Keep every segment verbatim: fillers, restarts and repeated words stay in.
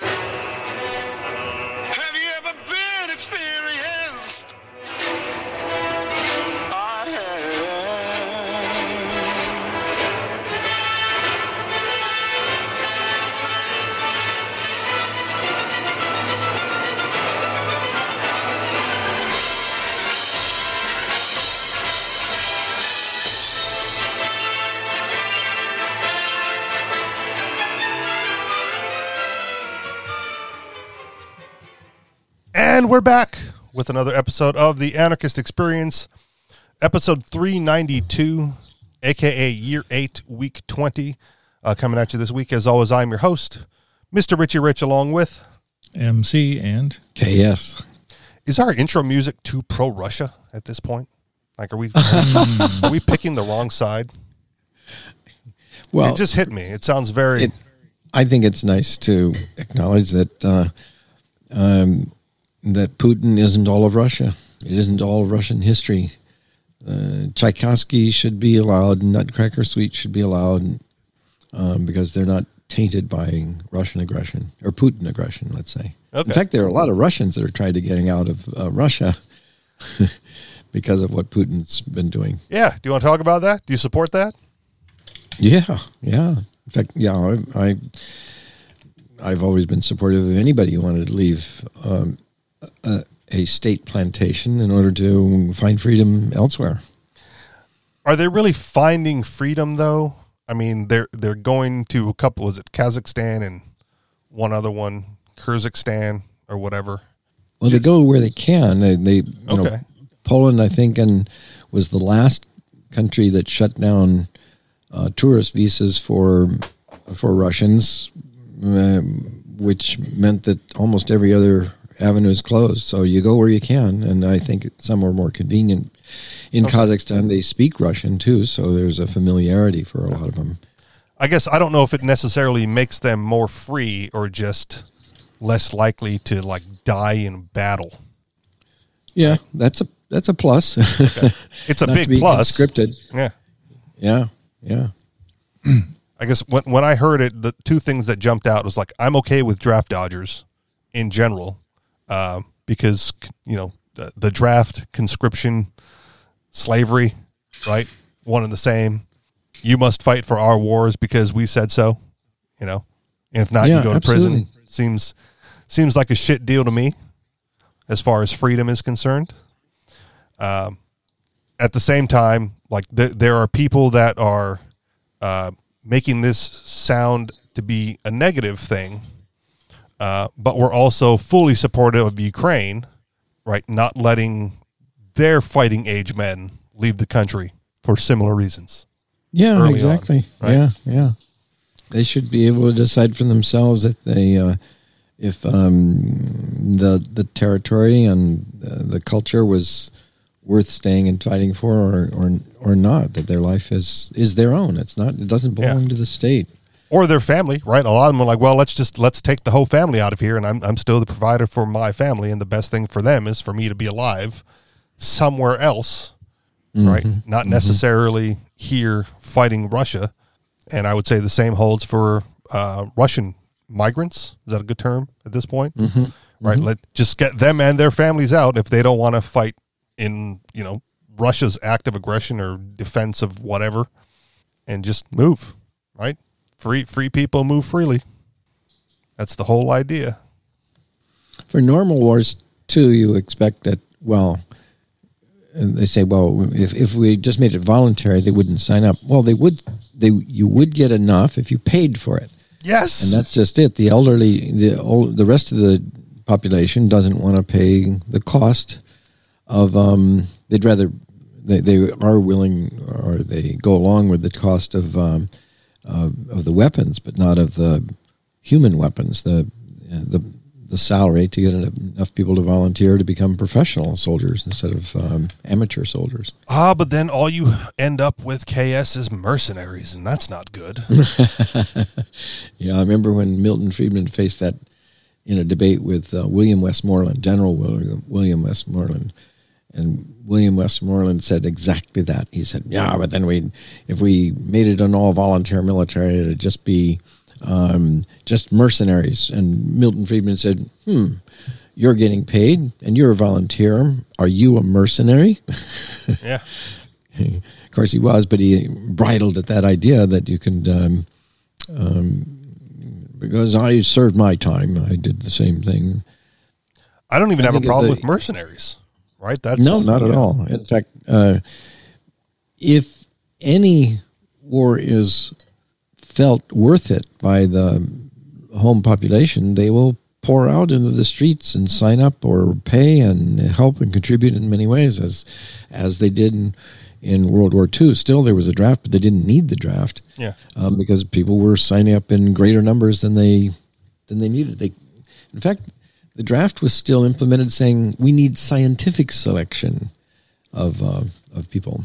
Have you ever been experienced? I have. And we're back with another episode of The Anarchist Experience, episode three ninety-two, a k a. Year eight, Week twenty, uh, coming at you this week. As always, I'm your host, Mister Richie Rich, along with... M C and... K S. Is our intro music too pro-Russia at this point? Like, are we are we picking the wrong side? Well, it just hit me. It sounds very... It, I think it's nice to acknowledge that... Uh, um, that Putin isn't all of Russia. It isn't all of Russian history. Uh, Tchaikovsky should be allowed. Nutcracker Suite should be allowed um, because they're not tainted by Russian aggression or Putin aggression, let's say. Okay. In fact, there are a lot of Russians that are trying to getting out of uh, Russia because of what Putin's been doing. Yeah. Do you want to talk about that? Do you support that? Yeah. Yeah. In fact, yeah, I, I, I've always been supportive of anybody who wanted to leave um A, a state plantation in order to find freedom elsewhere. Are they really finding freedom, though? I mean, they're they're going to a couple. Was it Kazakhstan and one other one, Kyrgyzstan or whatever? Well, Just, they go where they can. They, they you okay. know, Poland, I think, and was the last country that shut down uh, tourist visas for for Russians, uh, which meant that almost every other avenue is closed, so you go where you can, and I think some are more convenient. In okay. Kazakhstan, they speak Russian too, so there's a familiarity for a lot of them. I guess I don't know if it necessarily makes them more free or just less likely to like die in battle. Yeah, that's a that's a plus. Okay. It's a big plus. Conscripted. Yeah, yeah, yeah. I guess when when I heard it, the two things that jumped out was like I'm okay with draft dodgers in general. Uh, because, you know, the, the draft, conscription, slavery, right? One and the same. You must fight for our wars because we said so, you know? And if not, yeah, you go to absolutely. prison. Seems seems like a shit deal to me as far as freedom is concerned. Um, at the same time, like, th- there are people that are uh, making this sound to be a negative thing. Uh, but we're also fully supportive of Ukraine, right? Not letting their fighting age men leave the country for similar reasons. Yeah, exactly. On, right? Yeah, yeah. They should be able to decide for themselves if they, uh, if um, the the territory and uh, the culture was worth staying and fighting for, or or, or not. That their life is, is their own. It's not. It doesn't belong yeah. to the state. Or their family, right? A lot of them are like, well, let's just, let's take the whole family out of here, and I'm I'm still the provider for my family, and the best thing for them is for me to be alive somewhere else, mm-hmm. right? Not mm-hmm. necessarily here fighting Russia. And I would say the same holds for uh, Russian migrants. Is that a good term at this point? Mm-hmm. Right? Mm-hmm. Let just get them and their families out if they don't want to fight in, you know, Russia's active aggression or defense of whatever, and just move, right? Free free people move freely. That's the whole idea. For normal wars, too, you expect that, well, and they say, well, if, if we just made it voluntary, they wouldn't sign up. Well, they would. They you would get enough if you paid for it. Yes. And that's just it. The elderly, the old, the rest of the population doesn't want to pay the cost of, um, they'd rather, they, they are willing, or they go along with the cost of, um, Uh, of the weapons, but not of the human weapons, the uh, the the salary to get enough people to volunteer to become professional soldiers instead of um, amateur soldiers. Ah, but then all you end up with, K S, is mercenaries, and that's not good. Yeah, I remember when Milton Friedman faced that in a debate with uh, William Westmoreland, General William Westmoreland, And William Westmoreland said exactly that. He said, yeah, but then we, if we made it an all-volunteer military, it would just be um, just mercenaries. And Milton Friedman said, hmm, you're getting paid and you're a volunteer. Are you a mercenary? Yeah. Of course he was, but he bridled at that idea that you can, um, um, because I served my time. I did the same thing. I don't even I have a problem the, with mercenaries. Right? That's, no, not at yeah. all. In fact, uh, if any war is felt worth it by the home population, they will pour out into the streets and sign up or pay and help and contribute in many ways, as as they did in, in World War Two. Still, there was a draft, but they didn't need the draft, yeah, um, because people were signing up in greater numbers than they than they needed. They, in fact. The draft was still implemented, saying we need scientific selection of uh, of people.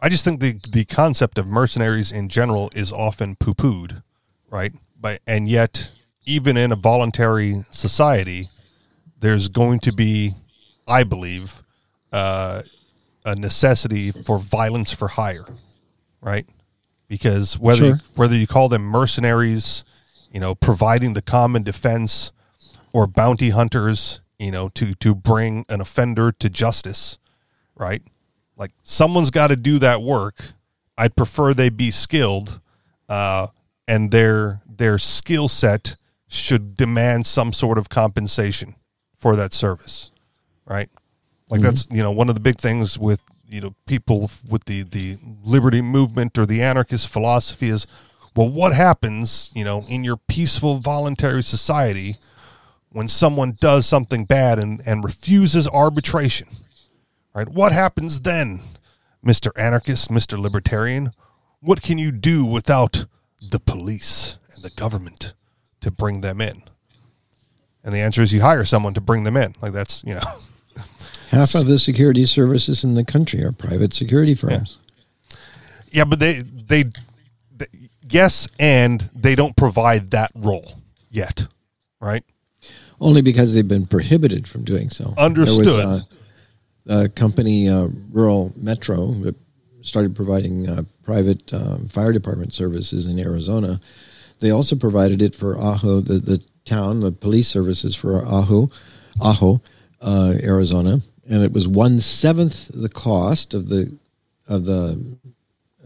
I just think the the concept of mercenaries in general is often poo-pooed, right? By and yet, even in a voluntary society, there's going to be, I believe, uh, a necessity for violence for hire, right? Because whether sure. whether you call them mercenaries, you know, providing the common defense. Or bounty hunters, you know, to, to bring an offender to justice, right? Like, someone's got to do that work. I'd prefer they be skilled, uh, and their their skill set should demand some sort of compensation for that service, right? Like mm-hmm. that's, you know, one of the big things with, you know, people with the, the Liberty Movement or the anarchist philosophy is, well, what happens, you know, in your peaceful voluntary society when someone does something bad and, and refuses arbitration, right? What happens then, Mister Anarchist, Mister Libertarian? What can you do without the police and the government to bring them in? And the answer is you hire someone to bring them in. Like that's, you know. Half of the security services in the country are private security firms. Yeah, yeah but they, they, they, yes, and they don't provide that role yet, right? Only because they've been prohibited from doing so. Understood. There was a, a company, uh, Rural Metro, that started providing uh, private um, fire department services in Arizona. They also provided it for Ajo, the, the town, the police services for Ajo, Ajo, uh, Arizona, and it was one seventh the cost of the of the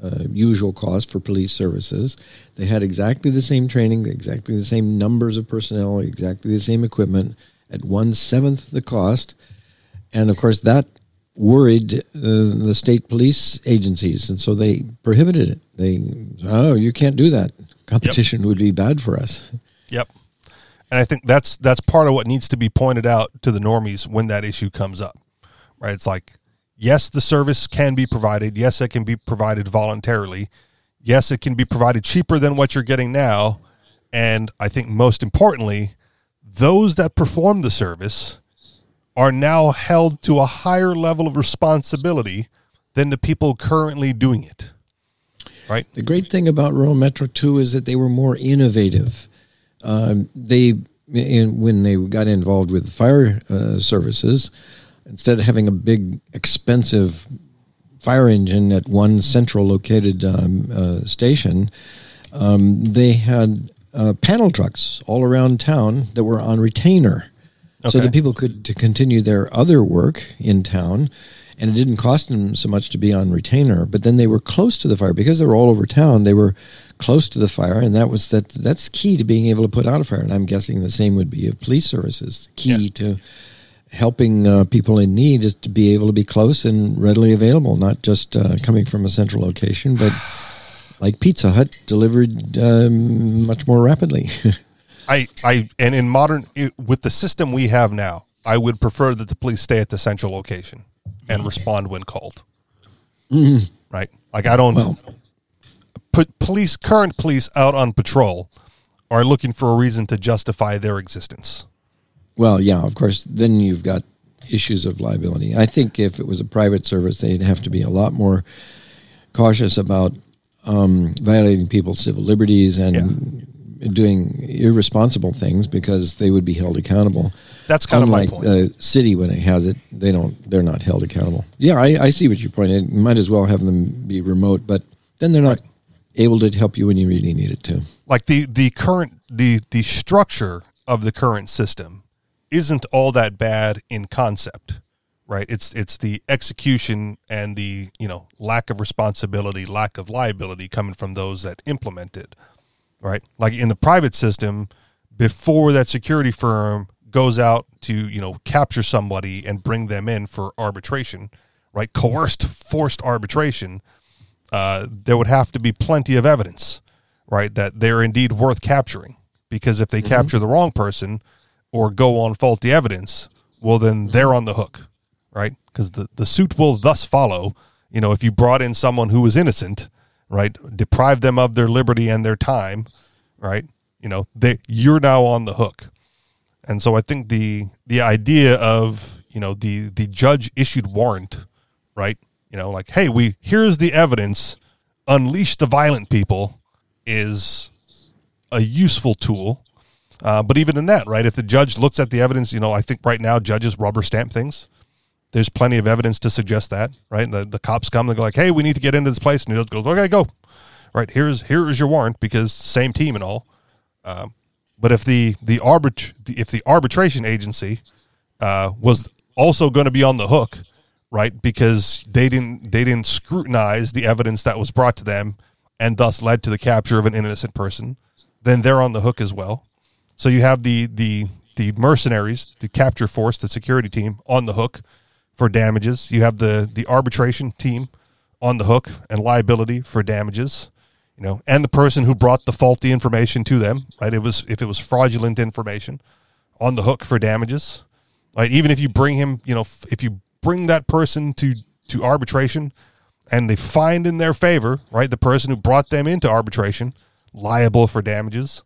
uh, usual cost for police services. They had exactly the same training, exactly the same numbers of personnel, exactly the same equipment at one-seventh the cost. And, of course, that worried uh, the state police agencies, and so they prohibited it. They, oh, you can't do that. Competition yep. would be bad for us. Yep. And I think that's that's part of what needs to be pointed out to the normies when that issue comes up, right? It's like, yes, the service can be provided. Yes, it can be provided voluntarily. Yes, it can be provided cheaper than what you're getting now. And I think most importantly, those that perform the service are now held to a higher level of responsibility than the people currently doing it. Right? The great thing about Rural Metro, too, is that they were more innovative. Um, they, in, when they got involved with fire uh, services, instead of having a big, expensive fire engine at one central located um, uh, station, um, they had uh, panel trucks all around town that were on retainer. Okay. So that people could to continue their other work in town, and it didn't cost them so much to be on retainer, but then they were close to the fire. Because they were all over town, they were close to the fire, and that was that. That's key to being able to put out a fire, and I'm guessing the same would be of police services, key yeah. to... helping uh, people in need is to be able to be close and readily available, not just uh, coming from a central location, but like Pizza Hut, delivered um, much more rapidly. I, I, and in modern, it, with the system we have now, I would prefer that the police stay at the central location and respond when called. Mm-hmm. Right? Like I don't well, put police, current police out on patrol are looking for a reason to justify their existence. Well, yeah, of course, then you've got issues of liability. I think if it was a private service, they'd have to be a lot more cautious about um, violating people's civil liberties and yeah. doing irresponsible things because they would be held accountable. That's kind Unlike of my point. The city, when it has it, they don't, they're not held accountable. Yeah, I, I see what you're pointing. Might as well have them be remote, but then they're not able to help you when you really need it to. Like the, the current, the, the structure of the current system isn't all that bad in concept, right? It's, it's the execution and the, you know, lack of responsibility, lack of liability coming from those that implement it, right? Like in the private system, before that security firm goes out to, you know, capture somebody and bring them in for arbitration, right? Coerced, forced arbitration. Uh, there would have to be plenty of evidence, right? That they're indeed worth capturing, because if they mm-hmm. capture the wrong person or go on faulty evidence, well, then they're on the hook, right? Because the, the suit will thus follow. You know, if you brought in someone who was innocent, right, deprive them of their liberty and their time, right, you know, they, you're now on the hook. And so I think the the idea of, you know, the, the judge-issued warrant, right, you know, like, hey, we here's the evidence, unleash the violent people, is a useful tool. Uh, but even in that, right, if the judge looks at the evidence, you know, I think right now judges rubber stamp things. There's plenty of evidence to suggest that, right? The, the cops come, they go like, hey, we need to get into this place. And the judge goes, okay, go. Right, here's here is your warrant, because same team and all. Um, but if the, the, arbit- if the arbitration agency uh, was also going to be on the hook, right, because they didn't they didn't scrutinize the evidence that was brought to them and thus led to the capture of an innocent person, then they're on the hook as well. So you have the the the mercenaries, the capture force, the security team on the hook for damages. You have the, the arbitration team on the hook and liability for damages, you know, and the person who brought the faulty information to them, right? It was if it was fraudulent information, on the hook for damages. Right? Even if you bring him, you know, if you bring that person to, to arbitration and they find in their favor, right, the person who brought them into arbitration, liable for damages.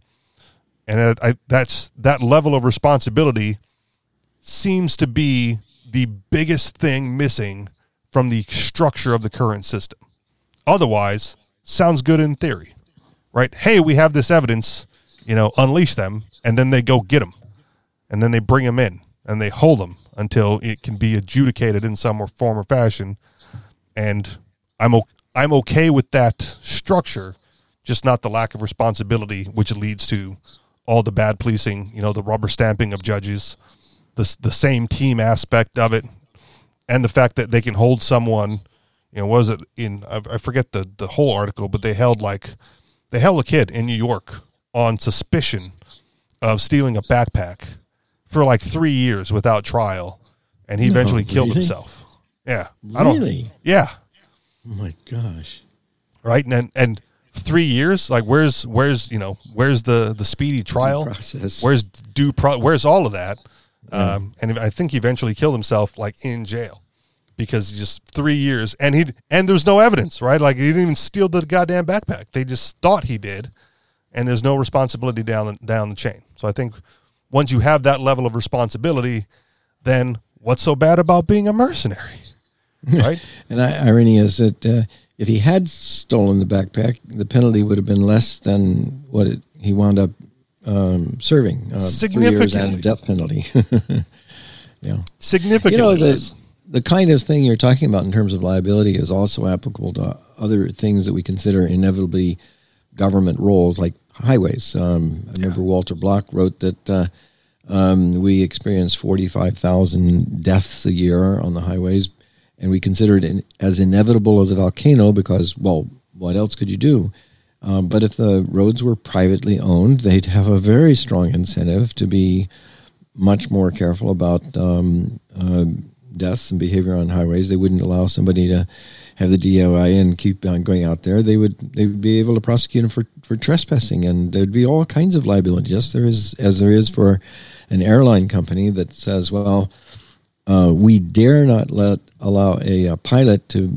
And I, that's that level of responsibility seems to be the biggest thing missing from the structure of the current system. Otherwise, sounds good in theory, right? Hey, we have this evidence, you know, unleash them, and then they go get them, and then they bring them in, and they hold them until it can be adjudicated in some form or fashion. And I'm o- I'm okay with that structure, just not the lack of responsibility, which leads to all the bad policing, you know, the rubber stamping of judges, the the same team aspect of it, and the fact that they can hold someone, you know, what was it in, I forget the, the whole article, but they held like, they held a kid in New York on suspicion of stealing a backpack for like three years without trial, and he no, eventually really? killed himself. Yeah. Really? I don't, yeah. Oh my gosh. Right? And, and, and Three years, like where's where's you know where's the, the speedy trial process? Where's due pro? Where's all of that? Yeah. Um, and I think he eventually killed himself, like in jail, because just three years, and he and there's no evidence, right? Like he didn't even steal the goddamn backpack. They just thought he did, and there's no responsibility down down the chain. So I think once you have that level of responsibility, then what's so bad about being a mercenary, right? And I, irony is that. Uh, If he had stolen the backpack, the penalty would have been less than what it, he wound up um, serving. Uh, Significantly. Three years and a death penalty. Yeah. Significantly. You know, the, the kind of thing you're talking about in terms of liability is also applicable to other things that we consider inevitably government roles, like highways. Um, I remember yeah. Walter Block wrote that uh, um, we experience forty-five thousand deaths a year on the highways. And we consider it in, as inevitable as a volcano because, well, what else could you do? Um, but if the roads were privately owned, they'd have a very strong incentive to be much more careful about um, uh, deaths and behavior on highways. They wouldn't allow somebody to have the D U I and keep on going out there. They would they would be able to prosecute them for, for trespassing, and there'd be all kinds of liability, just there is, as there is for an airline company that says, well, Uh, we dare not let allow a, a pilot to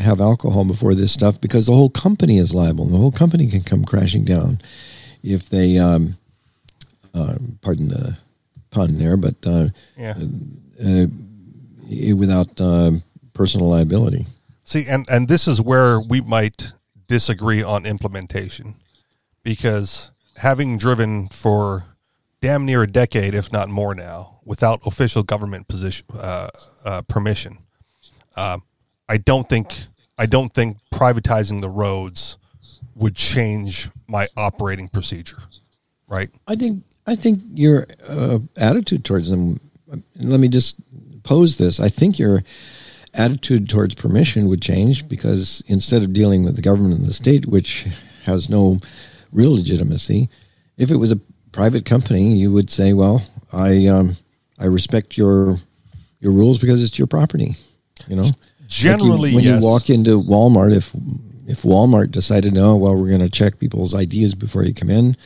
have alcohol before this stuff because the whole company is liable. And the whole company can come crashing down if they, um, uh, pardon the pun there, but uh, yeah. uh, uh, without uh, personal liability. See, and, and this is where we might disagree on implementation because, having driven for damn near a decade, if not more now, without official government position uh, uh, permission. Uh, I don't think I don't think privatizing the roads would change my operating procedure, right? I think I think your uh, attitude towards them. Let me just pose this. I think your attitude towards permission would change because instead of dealing with the government and the state, which has no real legitimacy, if it was a private company, you would say, "Well, I um, I respect your your rules because it's your property." You know, generally, like you, when yes. you walk into Walmart, if If Walmart decided, no, well, we're going to check people's I Ds before you come in,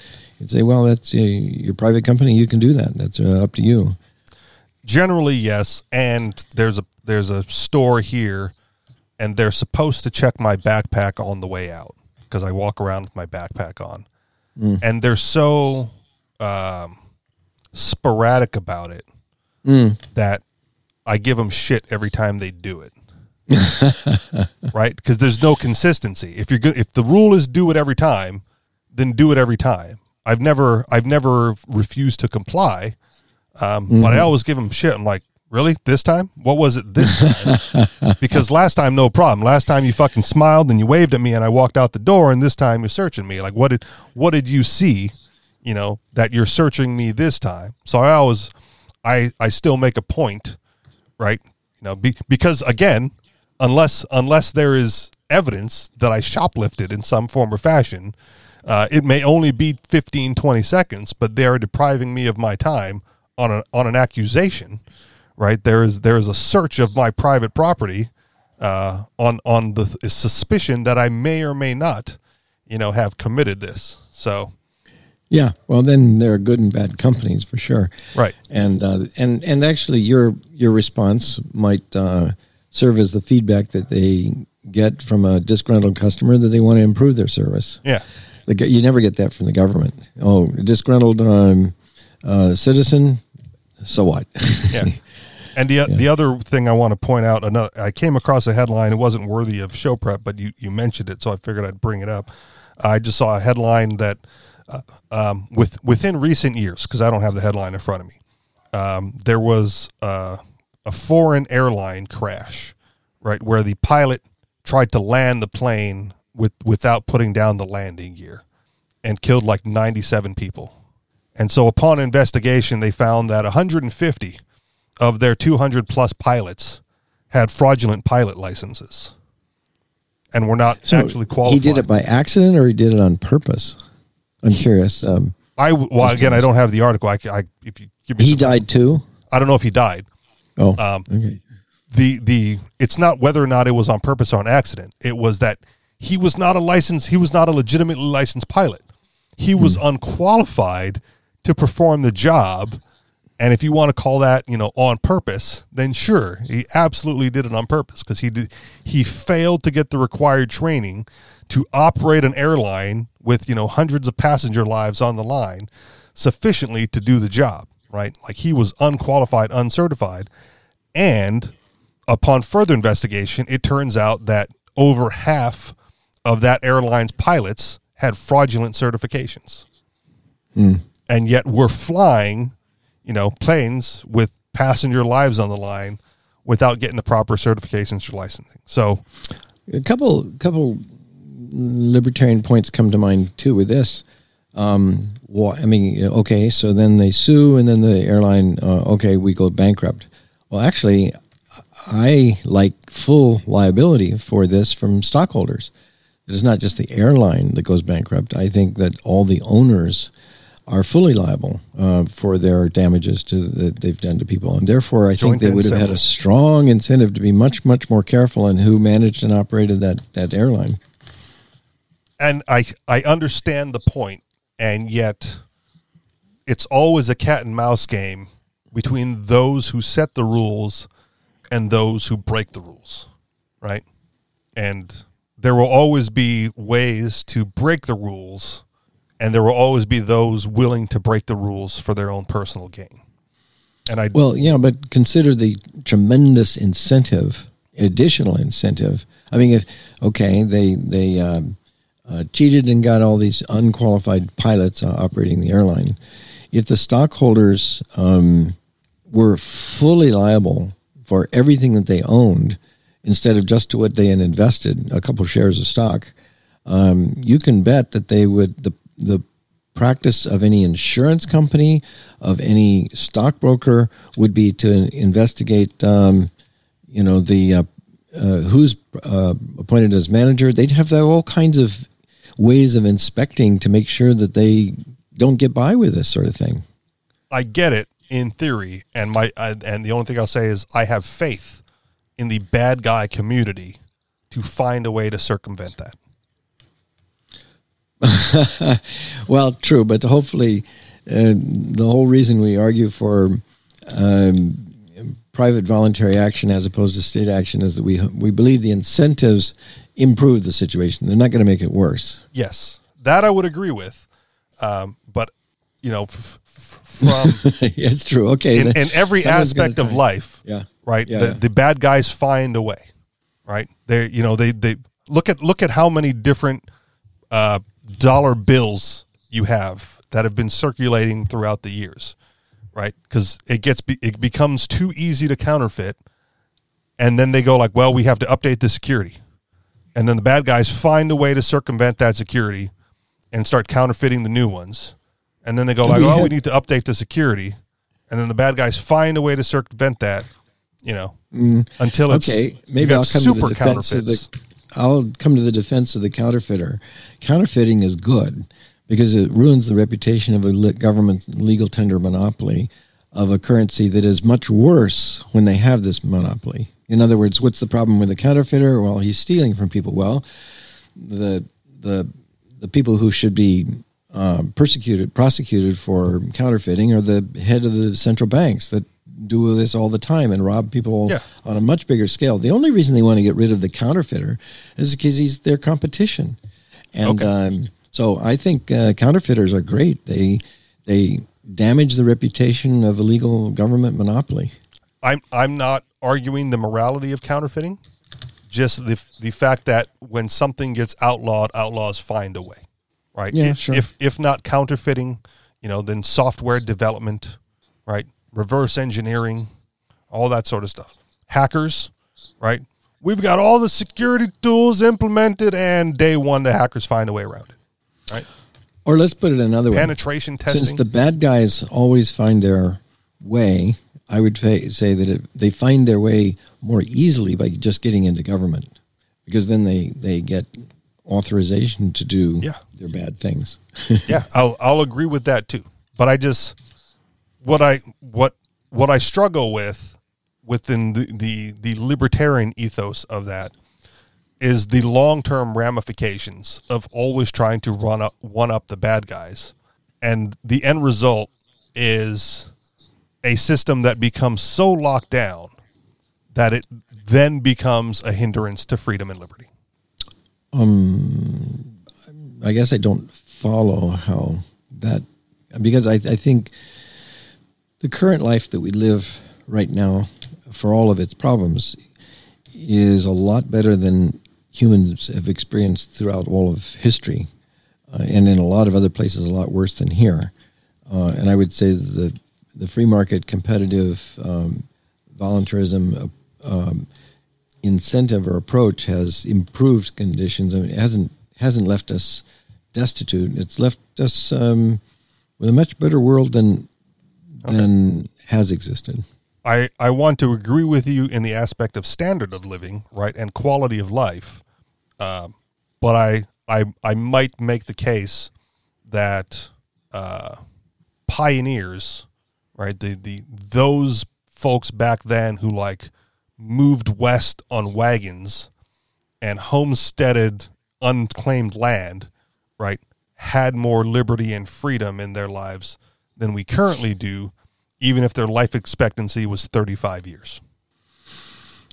you'd say, well, that's a, your private company. You can do that. That's uh, up to you. Generally, yes. And there's a there's a store here, and they're supposed to check my backpack on the way out because I walk around with my backpack on. Mm. And they're so um, sporadic about it mm. that I give them shit every time they do it. Right, because there's no consistency. If you're good, if the rule is do it every time, then do it every time. I've never, I've never refused to comply, um, mm-hmm. but I always give them shit. I'm like, really, this time? What was it this time? Because last time, no problem. Last time you fucking smiled and you waved at me, and I walked out the door. And this time you're searching me. Like, what did, what did you see? You know that you're searching me this time. So I always, I, I still make a point, right? You know, be, because again. Unless unless there is evidence that I shoplifted in some form or fashion, uh, it may only be fifteen, twenty seconds, but they are depriving me of my time on a, on an accusation, right? There is there is a search of my private property uh, on on the th- suspicion that I may or may not, you know, have committed this. So, yeah, well, then there are good and bad companies for sure, right? And uh, and and actually, your your response might. Uh, serve as the feedback that they get from a disgruntled customer that they want to improve their service. Yeah. You never get that from the government. Oh, disgruntled um, uh, citizen, so what? Yeah. And the yeah. the other thing I want to point out, another, I came across a headline. It wasn't worthy of show prep, but you, you mentioned it, so I figured I'd bring it up. I just saw a headline that uh, um, with within recent years, because I don't have the headline in front of me, um, there was... Uh, a foreign airline crash, right, where the pilot tried to land the plane with without putting down the landing gear and killed like ninety-seven people. And so upon investigation, they found that one hundred fifty of their two hundred plus pilots had fraudulent pilot licenses and were not so actually qualified. He did it by accident or he did it on purpose? I'm curious. Um, I, well, again, I don't have the article. I, I, if you give me he died too? I don't know if he died. Oh, um, okay. The the it's not whether or not it was on purpose or an accident. It was that he was not a licensed, he was not a legitimately licensed pilot. He mm-hmm. was unqualified to perform the job, and if you want to call that, you know, on purpose, then sure, he absolutely did it on purpose because he did he failed to get the required training to operate an airline with, you know, hundreds of passenger lives on the line sufficiently to do the job. Right, like he was unqualified, uncertified, and upon further investigation, it turns out that over half of that airline's pilots had fraudulent certifications, mm. and yet were flying, you know, planes with passenger lives on the line without getting the proper certifications for licensing. So, a couple, couple libertarian points come to mind too with this. Um, well, I mean, okay, so then they sue and then the airline, uh, okay, we go bankrupt. Well, actually, I like full liability for this from stockholders. It is not just the airline that goes bankrupt. I think that all the owners are fully liable uh, for their damages to that they've done to people. And therefore, I Joint think they would have had a strong incentive to be much, much more careful in who managed and operated that, that airline. And I, I understand the point. And yet it's always a cat and mouse game between those who set the rules and those who break the rules, right? And there will always be ways to break the rules, and there will always be those willing to break the rules for their own personal gain. And I Well, yeah, but consider the tremendous incentive, additional incentive. I mean, if okay, they they um uh, cheated and got all these unqualified pilots uh, operating the airline. If the stockholders um, were fully liable for everything that they owned instead of just to what they had invested, a couple shares of stock, um, you can bet that they would the the practice of any insurance company, of any stockbroker, would be to investigate, um, you know, the uh, uh, who's uh, appointed as manager. They'd have all kinds of ways of inspecting to make sure that they don't get by with this sort of thing. I get it in theory, and my I, and the only thing I'll say is I have faith in the bad guy community to find a way to circumvent that. Well, true, but hopefully uh, the whole reason we argue for um, private voluntary action as opposed to state action is that we we believe the incentives improve the situation. They're not going to make it worse. Yes, that I would agree with, um, but you know, f- f- from yeah, it's true. Okay, in, in every aspect of life, yeah, right. Yeah, the, yeah. the bad guys find a way, right? They, you know, they they look at look at how many different uh, dollar bills you have that have been circulating throughout the years, right? Because it gets be, it becomes too easy to counterfeit, and then they go like, well, we have to update the security, and then the bad guys find a way to circumvent that security and start counterfeiting the new ones, and then they go like, oh, we need to update the security, and then the bad guys find a way to circumvent that, you know, mm. until it's okay. Maybe I'll come super to the counterfeits. I'll come to the defense of the counterfeiter. Counterfeiting is good because it ruins the reputation of a government legal tender monopoly of a currency that is much worse when they have this monopoly. In other words, what's the problem with the counterfeiter? Well, he's stealing from people. Well, the the the people who should be uh, persecuted, prosecuted for counterfeiting are the head of the central banks that do this all the time and rob people yeah. on a much bigger scale. The only reason they want to get rid of the counterfeiter is because he's their competition. And okay. um, so I think uh, counterfeiters are great. They they damage the reputation of a legal government monopoly. I'm I'm not arguing the morality of counterfeiting, just the the fact that when something gets outlawed, outlaws find a way, right? Yeah, if, sure. If if not counterfeiting, you know, then software development, right? Reverse engineering, all that sort of stuff. Hackers, right? We've got all the security tools implemented, and day one, the hackers find a way around it, right? Or let's put it another way. Penetration testing. Since the bad guys always find their way, I would say that it, they find their way more easily by just getting into government, because then they, they get authorization to do yeah. their bad things. yeah, I'll, I'll agree with that too. But I just... What I what what I struggle with within the, the, the libertarian ethos of that is the long-term ramifications of always trying to run up, one-up the bad guys. And the end result is a system that becomes so locked down that it then becomes a hindrance to freedom and liberty. Um, I guess I don't follow how that... Because I, I think... The current life that we live right now, for all of its problems, is a lot better than humans have experienced throughout all of history, uh, and in a lot of other places, a lot worse than here. Uh, and I would say that the, the free market, competitive, um, voluntarism, uh, um, incentive or approach has improved conditions. I mean, it hasn't hasn't left us destitute. It's left us um, with a much better world than. Okay. Than has existed. I, I want to agree with you in the aspect of standard of living, right, and quality of life, uh, but I, I I might make the case that uh, pioneers, right, the the those folks back then who like moved west on wagons and homesteaded unclaimed land, right, had more liberty and freedom in their lives than we currently do, even if their life expectancy was thirty-five years.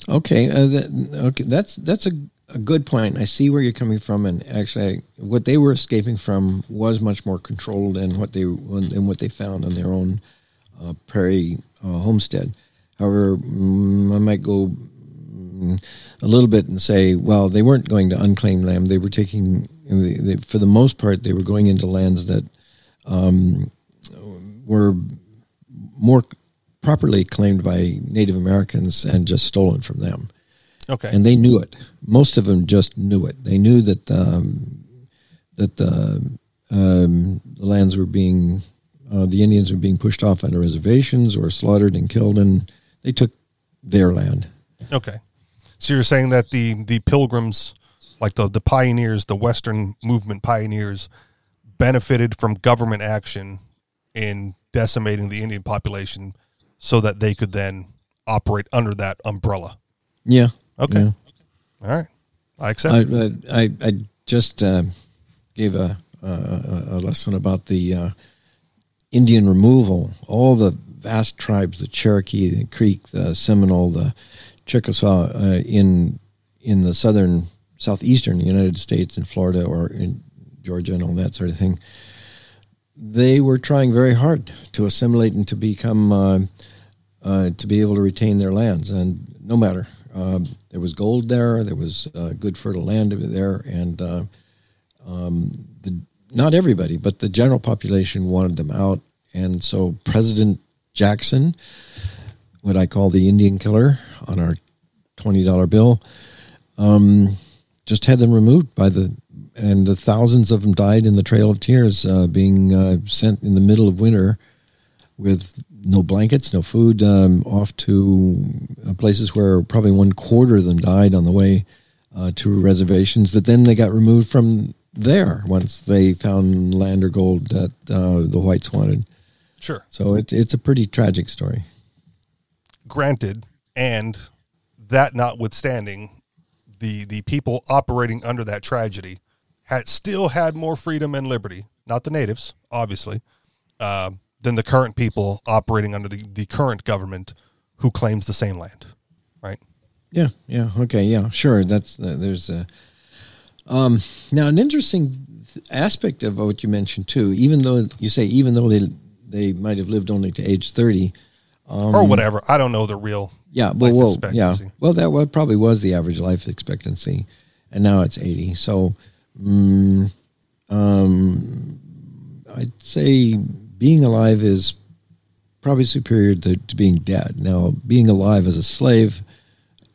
Okay, uh, that, okay, that's that's a, a good point. I see where you're coming from, and actually, what they were escaping from was much more controlled, and what they and what they found on their own uh, prairie uh, homestead. However, mm, I might go mm, a little bit and say, well, they weren't going to unclaimed land; they were taking They, they, for the most part, they were going into lands that um, were more properly claimed by Native Americans and just stolen from them. Okay. And they knew it. Most of them just knew it. They knew that um, that the, um, the lands were being, uh, the Indians were being pushed off onto reservations or slaughtered and killed, and they took their land. Okay. So you're saying that the, the pilgrims, like the, the pioneers, the Western movement pioneers, benefited from government action in decimating the Indian population so that they could then operate under that umbrella. Yeah. Okay. Yeah. All right. I accept. I I, I just uh, gave a, uh, a lesson about the uh, Indian removal. All the vast tribes, the Cherokee, the Creek, the Seminole, the Chickasaw uh, in in the southern, southeastern United States and Florida or in Georgia and all that sort of thing, they were trying very hard to assimilate and to become, uh, uh, to be able to retain their lands. And no matter, um, there was gold there, there was uh, good fertile land there, and uh, um, the, not everybody, but the general population wanted them out. And so President Jackson, what I call the Indian killer on our twenty dollar bill, um, just had them removed by the, and the thousands of them died in the Trail of Tears, uh, being uh, sent in the middle of winter with no blankets, no food, um, off to uh, places where probably one quarter of them died on the way uh, to reservations, that then they got removed from there once they found land or gold that uh, the whites wanted. Sure. So it, it's a pretty tragic story. Granted, and that notwithstanding, the, the people operating under that tragedy had still had more freedom and liberty, not the natives, obviously, uh, than the current people operating under the, the current government who claims the same land, right? Yeah, yeah, okay, yeah, sure. That's uh, there's a um, now an interesting aspect of what you mentioned too. Even though you say, even though they they might have lived only to age thirty. Um, or whatever. I don't know the real yeah, well, life well, expectancy. Yeah. Well, that probably was the average life expectancy, and now it's eighty. So um, um, I'd say being alive is probably superior to, to being dead. Now, being alive as a slave,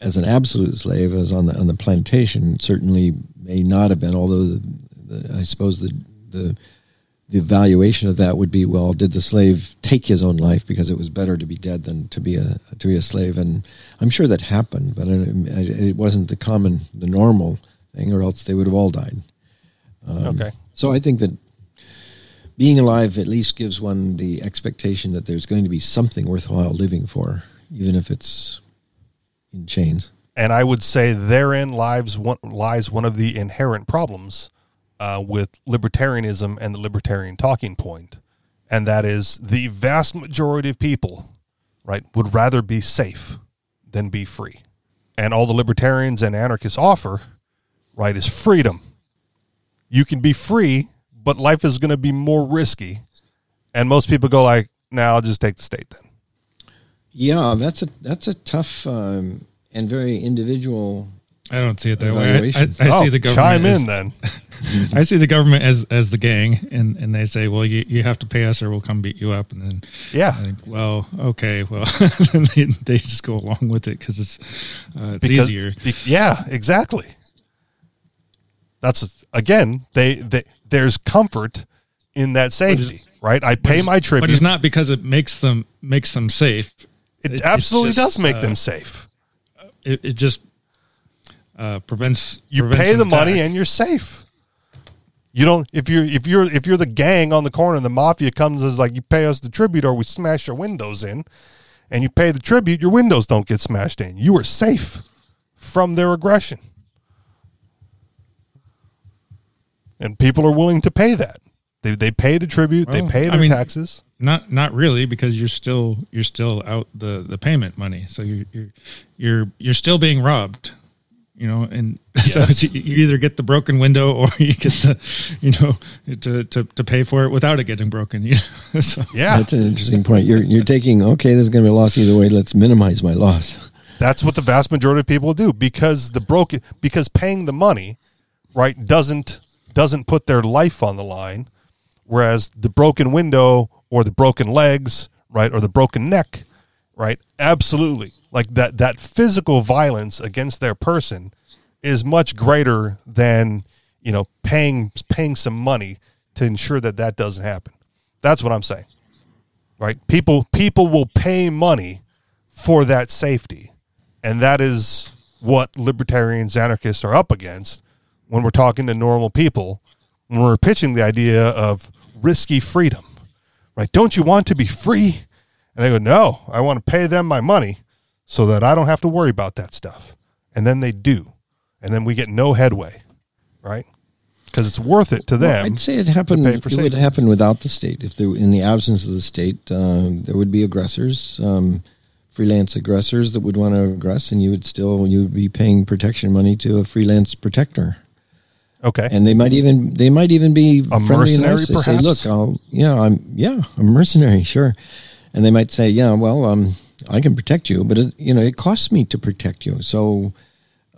as an absolute slave, as on the on the plantation, certainly may not have been, although the, the, I suppose the the... the evaluation of that would be, well, did the slave take his own life because it was better to be dead than to be a to be a slave? And I'm sure that happened, but it, it wasn't the common, the normal thing, or else they would have all died. Um, okay. So I think that being alive at least gives one the expectation that there's going to be something worthwhile living for, even if it's in chains. And I would say therein lies one, lies one of the inherent problems Uh, with libertarianism and the libertarian talking point, and that is the vast majority of people, right, would rather be safe than be free. And all the libertarians and anarchists offer, right, is freedom. You can be free, but life is going to be more risky. And most people go like, "Now nah, I'll just take the state then." Yeah, that's a that's a tough um, and very individual. I don't see it that way. I, I, I oh, see the government chime as, in then. I see the government as, as the gang, and, and they say, well, you, you have to pay us or we'll come beat you up. And then, yeah. I think, well, okay. Well, then they, they just go along with it cause it's, uh, it's because it's easier. Be, yeah, exactly. That's again, they, they, there's comfort in that safety, is, right? I pay is, my tribute, but it's not because it makes them, makes them safe. It, it absolutely just, does make uh, them safe. It, it just, Uh, prevents you prevents pay the attack. Money and you're safe. You don't if you if you're if you're the gang on the corner and the mafia comes as like you pay us the tribute or we smash your windows in, and you pay the tribute, your windows don't get smashed in. You are safe from their aggression, and people are willing to pay that. They they pay the tribute, well, they pay their I mean, taxes. Not not really, because you're still you're still out the, the payment money, so you're you're you're you're still being robbed. You know, and yes. So you either get the broken window or you get the, you know, to, to, to pay for it without it getting broken. You know? So. Yeah, that's an interesting point. You're you're taking okay. There's going to be a loss either way. Let's minimize my loss. That's what the vast majority of people do because the broken because paying the money, right, doesn't doesn't put their life on the line, whereas the broken window or the broken legs, right, or the broken neck, right, absolutely. Like that, that physical violence against their person is much greater than, you know, paying paying some money to ensure that that doesn't happen. That's what I'm saying, right? People people will pay money for that safety, and that is what libertarians, anarchists are up against when we're talking to normal people, when we're pitching the idea of risky freedom, right? Don't you want to be free? And they go, no, I want to pay them my money so that I don't have to worry about that stuff. And then they do, and then we get no headway, right? Because it's worth it to them. Well, I'd say it happened. It safety. would happen without the state. If there, in the absence of the state, uh, there would be aggressors, um, freelance aggressors that would want to aggress, and you would still you would be paying protection money to a freelance protector. Okay, and they might even they might even be a mercenary. Nice. Perhaps say, look, I'll, yeah, I'm yeah, a mercenary, sure. And they might say, yeah, well, um, I can protect you, but it, you know, it costs me to protect you. So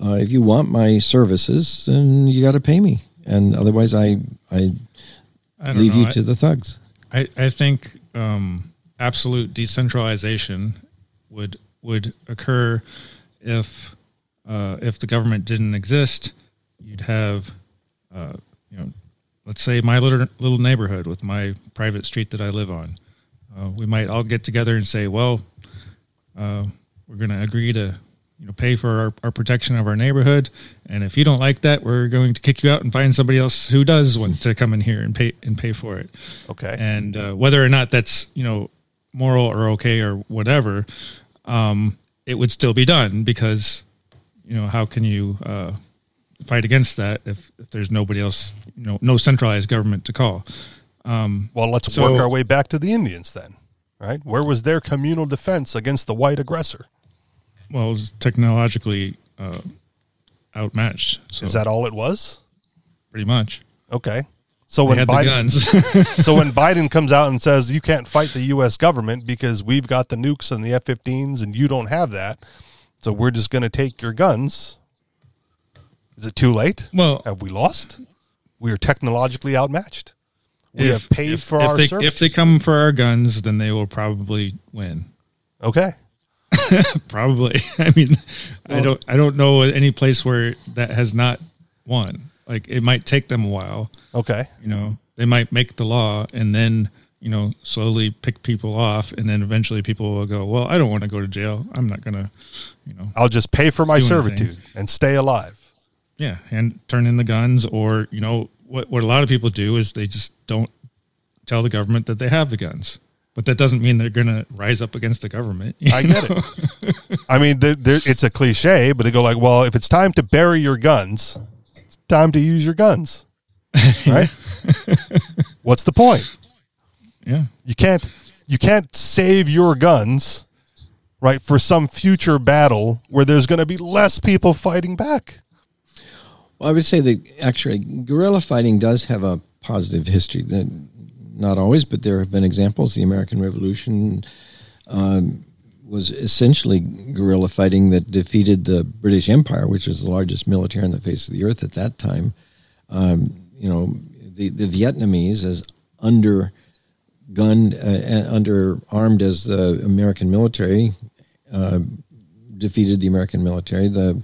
uh, if you want my services, then you got to pay me. And otherwise, I I, I leave know. you to I, the thugs. I, I think um, absolute decentralization would would occur if uh, if the government didn't exist. You'd have uh, you know, let's say my little, little neighborhood with my private street that I live on. Uh, we might all get together and say, well, uh, we're going to agree to, you know, pay for our, our protection of our neighborhood. And if you don't like that, we're going to kick you out and find somebody else who does want to come in here and pay and pay for it. Okay. And uh, whether or not that's, you know, moral or okay or whatever, um, it would still be done because, you know, how can you uh, fight against that if, if there's nobody else, you know, no centralized government to call? Um, well, let's so, work our way back to the Indians then, right? Where was their communal defense against the white aggressor? Well, it was technologically uh, outmatched. So. Is that all it was? Pretty much. Okay. So when, Biden, so when Biden comes out and says, you can't fight the U S government because we've got the nukes and the F fifteens and you don't have that, so we're just going to take your guns. Is it too late? Well, have we lost? We are technologically outmatched. We if, have paid if, for if our they, services. If they come for our guns, then they will probably win. Okay. Probably. I mean, well, I don't. I don't know any place where that has not won. Like it might take them a while. Okay. You know, they might make the law and then, you know, slowly pick people off, and then eventually people will go, well, I don't want to go to jail. I'm not gonna. You know, I'll just pay for my servitude anything. and stay alive. Yeah, and turn in the guns, or you know, what what a lot of people do is they just don't tell the government that they have the guns. But that doesn't mean they're going to rise up against the government. I get know? it. I mean, they're, they're, it's a cliche, but they go like, well, if it's time to bury your guns, it's time to use your guns, right? What's the point? Yeah. You can't, you can't save your guns, right, for some future battle where there's going to be less people fighting back. Well, I would say that actually guerrilla fighting does have a positive history. That Not always, but there have been examples. The American Revolution um, was essentially guerrilla fighting that defeated the British Empire, which was the largest military on the face of the earth at that time. Um, you know, the, the Vietnamese, as under-gunned, uh, under-armed as the American military, uh, defeated the American military. The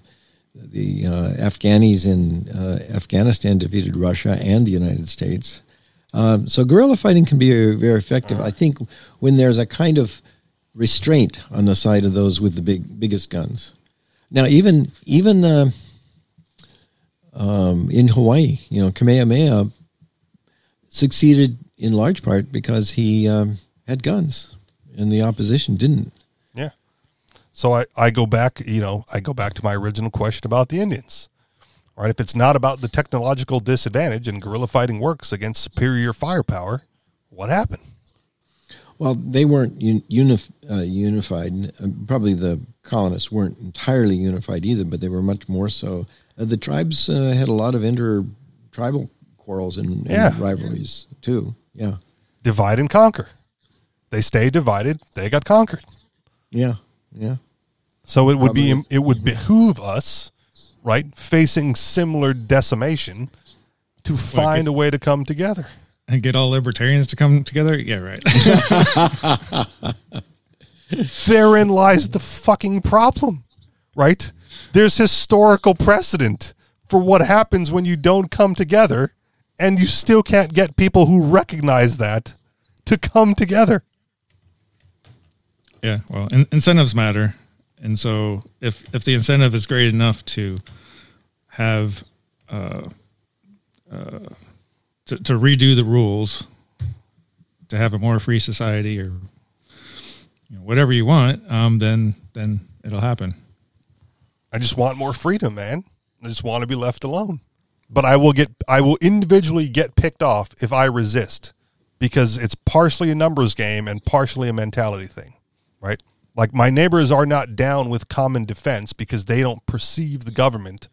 the uh, Afghanis in uh, Afghanistan defeated Russia and the United States. Um, so guerrilla fighting can be very effective. I think when there's a kind of restraint on the side of those with the big biggest guns. Now, even even uh, um, in Hawaii, you know, Kamehameha succeeded in large part because he um, had guns and the opposition didn't. Yeah. So I, I go back, you know, I go back to my original question about the Indians. Right, if it's not about the technological disadvantage and guerrilla fighting works against superior firepower, what happened? Well, they weren't uni- uh, unified. Uh, probably the colonists weren't entirely unified either, but they were much more so. Uh, the tribes uh, had a lot of inter-tribal quarrels and, and yeah. rivalries too. Yeah, divide and conquer. They stayed divided. They got conquered. Yeah, yeah. So it probably. would be it would behoove us. Right, facing similar decimation, to find a way to come together. And get all libertarians to come together? Yeah, right. Therein lies the fucking problem, right? There's historical precedent for what happens when you don't come together, and you still can't get people who recognize that to come together. Yeah, well, in- incentives matter. And so if, if the incentive is great enough to have... Uh, uh, To, to redo the rules, to have a more free society, or you know, whatever you want, um, then then it'll happen. I just want more freedom, man. I just want to be left alone. But I will get, I will individually get picked off if I resist, because it's partially a numbers game and partially a mentality thing, right? Like my neighbors are not down with common defense because they don't perceive the government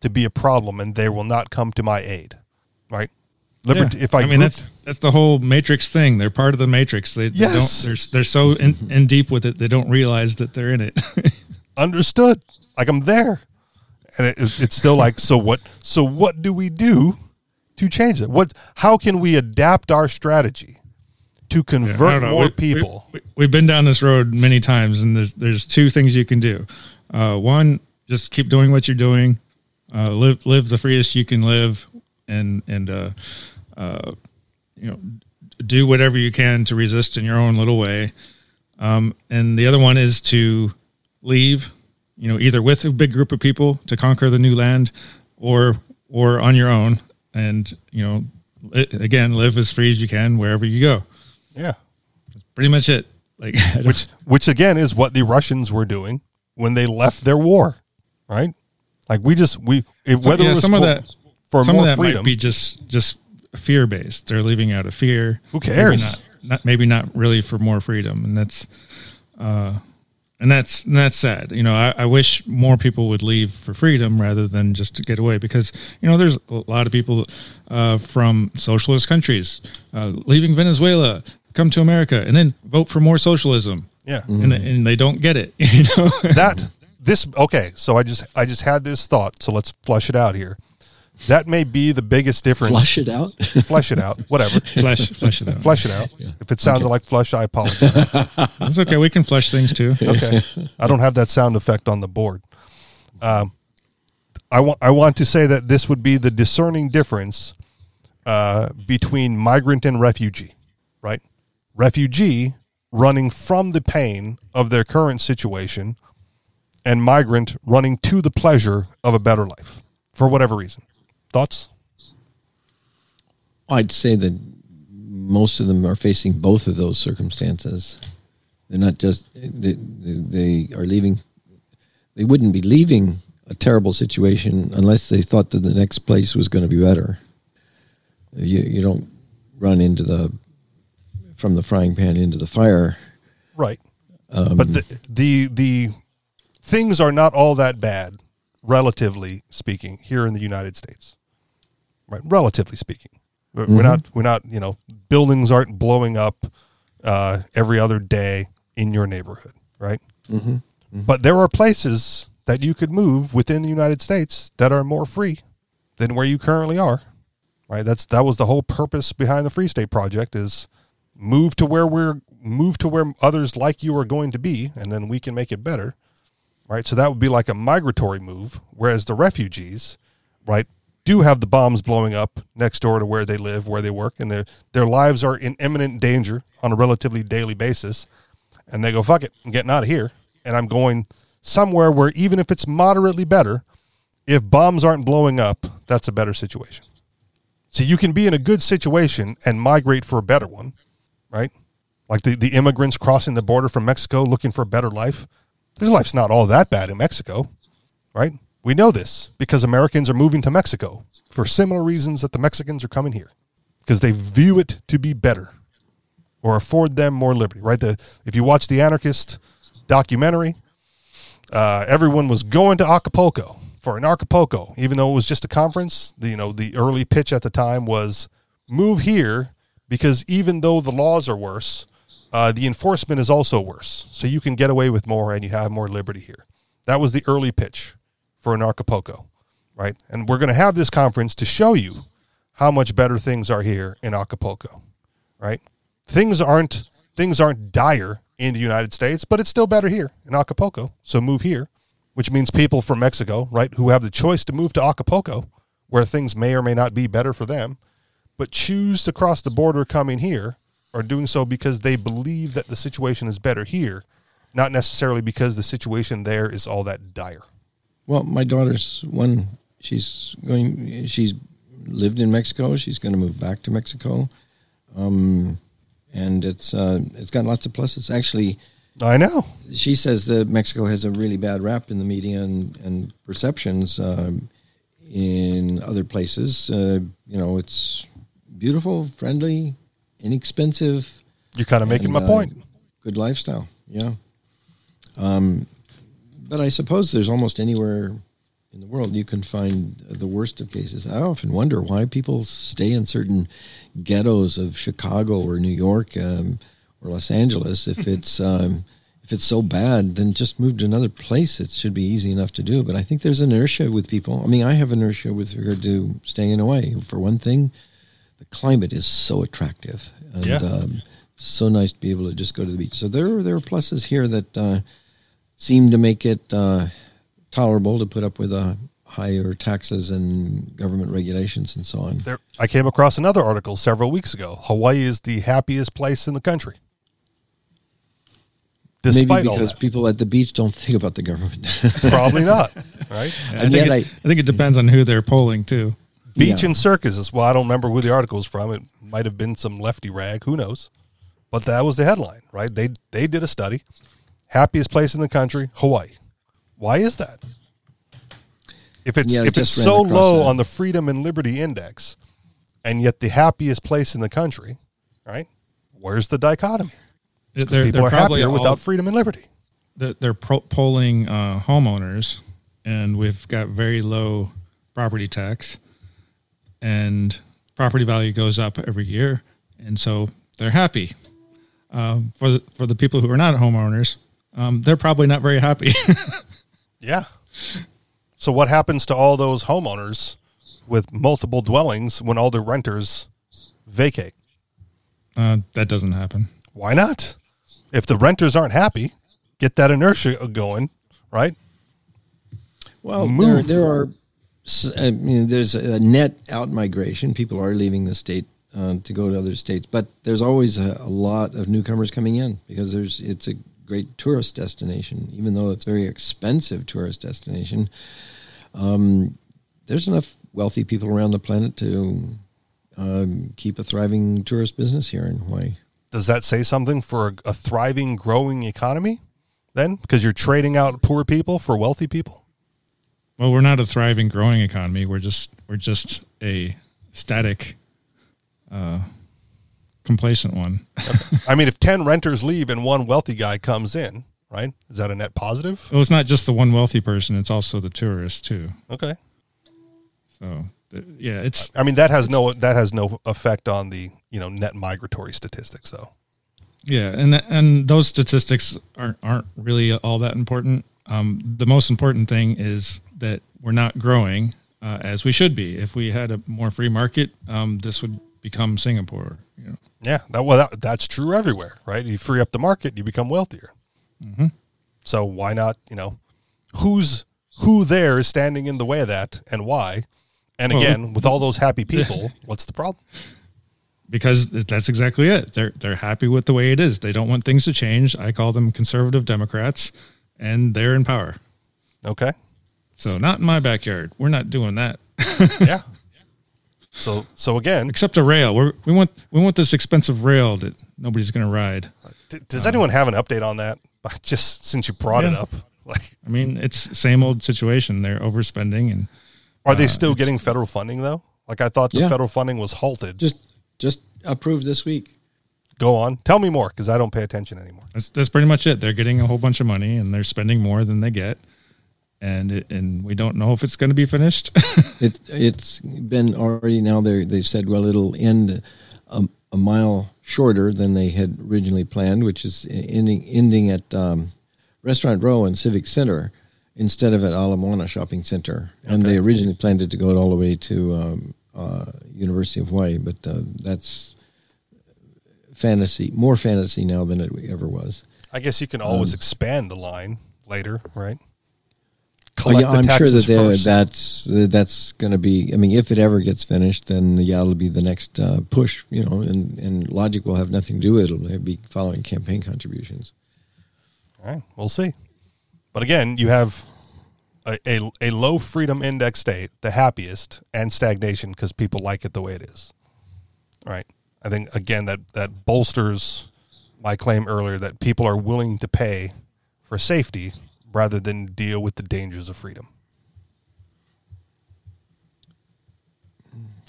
to be a problem, and they will not come to my aid, right? Liberty, yeah. If I, I mean, grouped, that's that's the whole Matrix thing. They're part of the Matrix. They, yes. they don't. They're they're so in, in deep with it. They don't realize that they're in it. Understood. Like I'm there, and it, it's still like so. What? So what do we do to change it? What? How can we adapt our strategy to convert yeah, more we, people? We, we, we've been down this road many times, and there's there's two things you can do. Uh, one, just keep doing what you're doing. Uh, live live the freest you can live. And and uh, uh, you know, do whatever you can to resist in your own little way. Um, and the other one is to leave, you know, either with a big group of people to conquer the new land, or or on your own. And you know, it, again, live as free as you can wherever you go. Yeah, that's pretty much it. Like which which again is what the Russians were doing when they left their war, right? Like we just we if, so, whether yeah, it was some full, of that. For some more of that freedom. Might be just, just fear-based. They're leaving out of fear. Who cares? Maybe not, not, maybe not really for more freedom, and that's uh, and that's and that's sad. You know, I, I wish more people would leave for freedom rather than just to get away, because you know there's a lot of people uh, from socialist countries uh, leaving Venezuela, come to America, and then vote for more socialism. Yeah, mm. and, and they don't get it. You know that this okay. So I just I just had this thought. So let's flush it out here. That may be the biggest difference. Flush it out? Flesh it out. Whatever. Flesh, flesh it out. Flesh it out. Yeah. If it sounded okay. like flush, I apologize. That's okay. We can flush things too. Okay. I don't have that sound effect on the board. Um, I, wa- I want to say that this would be the discerning difference uh, between migrant and refugee, right? Refugee running from the pain of their current situation, and migrant running to the pleasure of a better life for whatever reason. Thoughts? I'd say that most of them are facing both of those circumstances. They're not just, they, they are leaving, they wouldn't be leaving a terrible situation unless they thought that the next place was going to be better. You, you don't run into the, from the frying pan into the fire. Right. Um, but the, the, the things are not all that bad, relatively speaking, here in the United States. Right, relatively speaking, we're mm-hmm. not we're not you know buildings aren't blowing up uh, every other day in your neighborhood, right? Mm-hmm. Mm-hmm. But there are places that you could move within the United States that are more free than where you currently are, right? That's that was the whole purpose behind the Free State Project is move to where we're move to where others like you are going to be, and then we can make it better, right? So that would be like a migratory move, whereas the refugees, right? Do have the bombs blowing up next door to where they live, where they work, and their their lives are in imminent danger on a relatively daily basis, and they go, fuck it, I'm getting out of here, and I'm going somewhere where even if it's moderately better, if bombs aren't blowing up, that's a better situation. So you can be in a good situation and migrate for a better one, right? Like the, the immigrants crossing the border from Mexico looking for a better life. Their life's not all that bad in Mexico, right? We know this because Americans are moving to Mexico for similar reasons that the Mexicans are coming here, because they view it to be better or afford them more liberty, right? The, if you watch the Anarchist documentary, uh, everyone was going to Acapulco for an Acapulco, even though it was just a conference. The, you know, the early pitch at the time was move here because even though the laws are worse, uh, the enforcement is also worse. So you can get away with more and you have more liberty here. That was the early pitch for an Acapulco, right? And we're going to have this conference to show you how much better things are here in Acapulco, right? Things aren't things aren't dire in the United States, but it's still better here in Acapulco. So move here, which means people from Mexico, right, who have the choice to move to Acapulco, where things may or may not be better for them, but choose to cross the border coming here, are doing so because they believe that the situation is better here, not necessarily because the situation there is all that dire. Well, my daughter's one, she's going, she's lived in Mexico. She's going to move back to Mexico. Um, and it's, uh, it's got lots of pluses. Actually, I know. She says that Mexico has a really bad rap in the media and, and perceptions, um, in other places. Uh, you know, it's beautiful, friendly, inexpensive. You're kind of making and, my uh, point. Good lifestyle. Yeah. Um, but I suppose there's almost anywhere in the world you can find the worst of cases. I often wonder why people stay in certain ghettos of Chicago or New York, um, or Los Angeles. If it's, um, if it's so bad, then just move to another place. It should be easy enough to do. But I think there's inertia with people. I mean, I have inertia with regard to staying away. For one thing, the climate is so attractive, and yeah. um, so nice to be able to just go to the beach. So there are, there are pluses here that uh, seem to make it uh, tolerable to put up with uh, higher taxes and government regulations and so on. There, I came across another article several weeks ago. Hawaii is the happiest place in the country. Despite Maybe because all that. People at the beach don't think about the government. Probably not, right? Yeah, I, think it, I, I think it depends on who they're polling, too. Beach yeah. and circus is, well, I don't remember who the article was from. It might have been some lefty rag. Who knows? But that was the headline, right? They they did a study. Happiest place in the country, Hawaii. Why is that? If it's yeah, if it's so low that. on the Freedom and Liberty Index, and yet the happiest place in the country, right? Where's the dichotomy? Because people they're are happier all, without freedom and liberty. They're, they're pro- polling uh, homeowners, and we've got very low property tax. And property value goes up every year, and so they're happy. Um, for the, for the people who are not homeowners, um, they're probably not very happy. Yeah. So what happens to all those homeowners with multiple dwellings when all the renters vacate? Uh, that doesn't happen. Why not? If the renters aren't happy, get that inertia going, right? Well, there, there are... So, I mean, there's a net out migration. People are leaving the state uh, to go to other states, but there's always a, a lot of newcomers coming in because there's it's a great tourist destination, even though it's a very expensive tourist destination. Um, there's enough wealthy people around the planet to um, keep a thriving tourist business here in Hawaii. Does that say something for a, a thriving, growing economy then? Because you're trading out poor people for wealthy people? Well, we're not a thriving, growing economy. We're just we're just a static, uh, complacent one. I mean, if ten renters leave and one wealthy guy comes in, right? Is that a net positive? Well, it's not just the one wealthy person. It's also the tourists too. Okay. So yeah, it's. I mean, that has no that has no effect on the you know net migratory statistics though. Yeah, and th- and those statistics aren't aren't really all that important. Um, the most important thing is that we're not growing uh, as we should be. If we had a more free market, um, this would become Singapore. You know? Yeah, that, well, that, that's true everywhere, right? You free up the market, you become wealthier. Mm-hmm. So why not? You know, who's who there is standing in the way of that, and why? And again, well, with all those happy people, what's the problem? Because that's exactly it. They're they're happy with the way it is. They don't want things to change. I call them conservative Democrats, and they're in power. Okay. So not in my backyard. We're not doing that. Yeah. So so again, except a rail. We we want we want this expensive rail that nobody's going to ride. Does um, anyone have an update on that? Just since you brought yeah. it up, like I mean, it's same old situation. They're overspending, and are they still uh, getting federal funding though? Like I thought, the yeah. federal funding was halted. Just just approved this week. Go on. Tell me more because I don't pay attention anymore. That's that's pretty much it. They're getting a whole bunch of money and they're spending more than they get. And it, and we don't know if it's going to be finished. it, it's been already now they they've said, well, it'll end a, a mile shorter than they had originally planned, which is ending, ending at um, Restaurant Row and Civic Center instead of at Ala Moana Shopping Center. Okay. And they originally planned it to go all the way to um, uh, University of Hawaii, but uh, that's fantasy, more fantasy now than it ever was. I guess you can always um, expand the line later, right? Collect yeah, the taxes I'm sure that that's that's going to be. I mean, if it ever gets finished, then yeah, it'll be the next uh, push, you know. And, and Logic will have nothing to do with it. It'll be following campaign contributions. All right, we'll see. But again, you have a a, a low freedom index state, the happiest, and stagnation because people like it the way it is. All right, I think again that that bolsters my claim earlier that people are willing to pay for safety rather than deal with the dangers of freedom.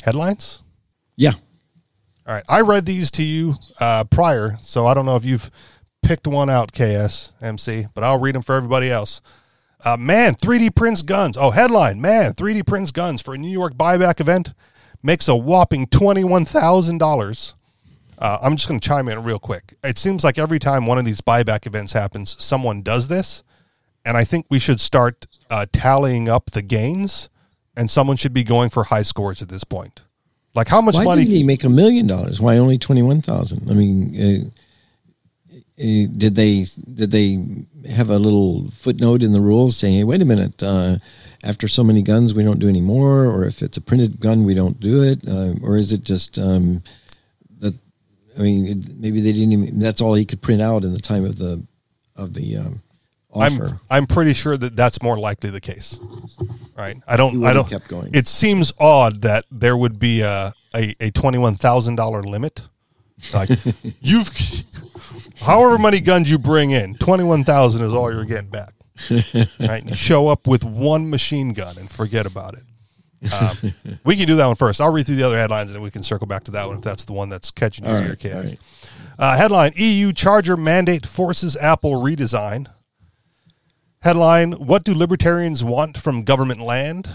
Headlines? Yeah. All right. I read these to you uh, prior, so I don't know if you've picked one out, K S M C, but I'll read them for everybody else. Uh, man, three D prints guns. Oh, headline, man, three D prints guns for a New York buyback event makes a whopping twenty-one thousand dollars. Uh, I'm just going to chime in real quick. It seems like every time one of these buyback events happens, someone does this. And I think we should start uh, tallying up the gains, and someone should be going for high scores at this point. Like how much Why money? Why did he make a million dollars? Why only twenty-one thousand? I mean, uh, uh, did they did they have a little footnote in the rules saying, "Hey, wait a minute! Uh, after so many guns, we don't do any more," or if it's a printed gun, we don't do it, uh, or is it just um, that? I mean, maybe they didn't even. That's all he could print out in the time of the of the. Um, Offer. I'm I'm pretty sure that that's more likely the case, right? I don't I don't. Kept going. It seems odd that there would be a a, a twenty-one thousand dollars limit. Like you've, however many guns you bring in, twenty-one thousand is all you're getting back. Right? You show up with one machine gun and forget about it. Um, we can do that one first. I'll read through the other headlines and then we can circle back to that one if that's the one that's catching your ear, kids. Uh, headline: E U charger mandate forces Apple redesign. Headline, what do libertarians want from government land?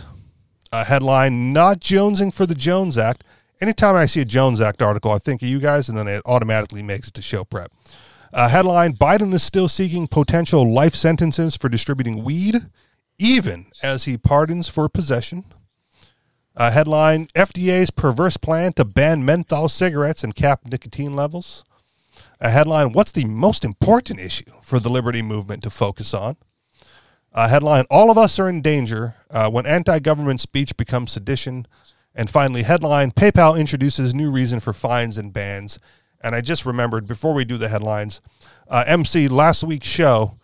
Uh, headline, not jonesing for the Jones Act. Anytime I see a Jones Act article, I think of you guys, and then it automatically makes it to show prep. Uh, headline, Biden is still seeking potential life sentences for distributing weed, even as he pardons for possession. Uh, headline, F D A's perverse plan to ban menthol cigarettes and cap nicotine levels. A headline, what's the most important issue for the Liberty Movement to focus on? Uh, headline, all of us are in danger uh, when anti-government speech becomes sedition. And finally, headline, PayPal introduces new reason for fines and bans. And I just remembered, before we do the headlines, uh, M C, last week's show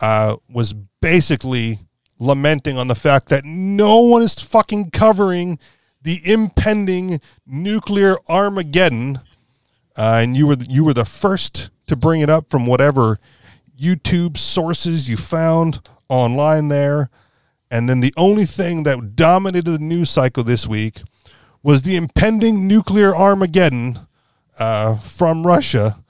uh, was basically lamenting on the fact that no one is fucking covering the impending nuclear Armageddon. Uh, and you were you were the first to bring it up from whatever YouTube sources you found online there, and then the only thing that dominated the news cycle this week was the impending nuclear Armageddon uh, from Russia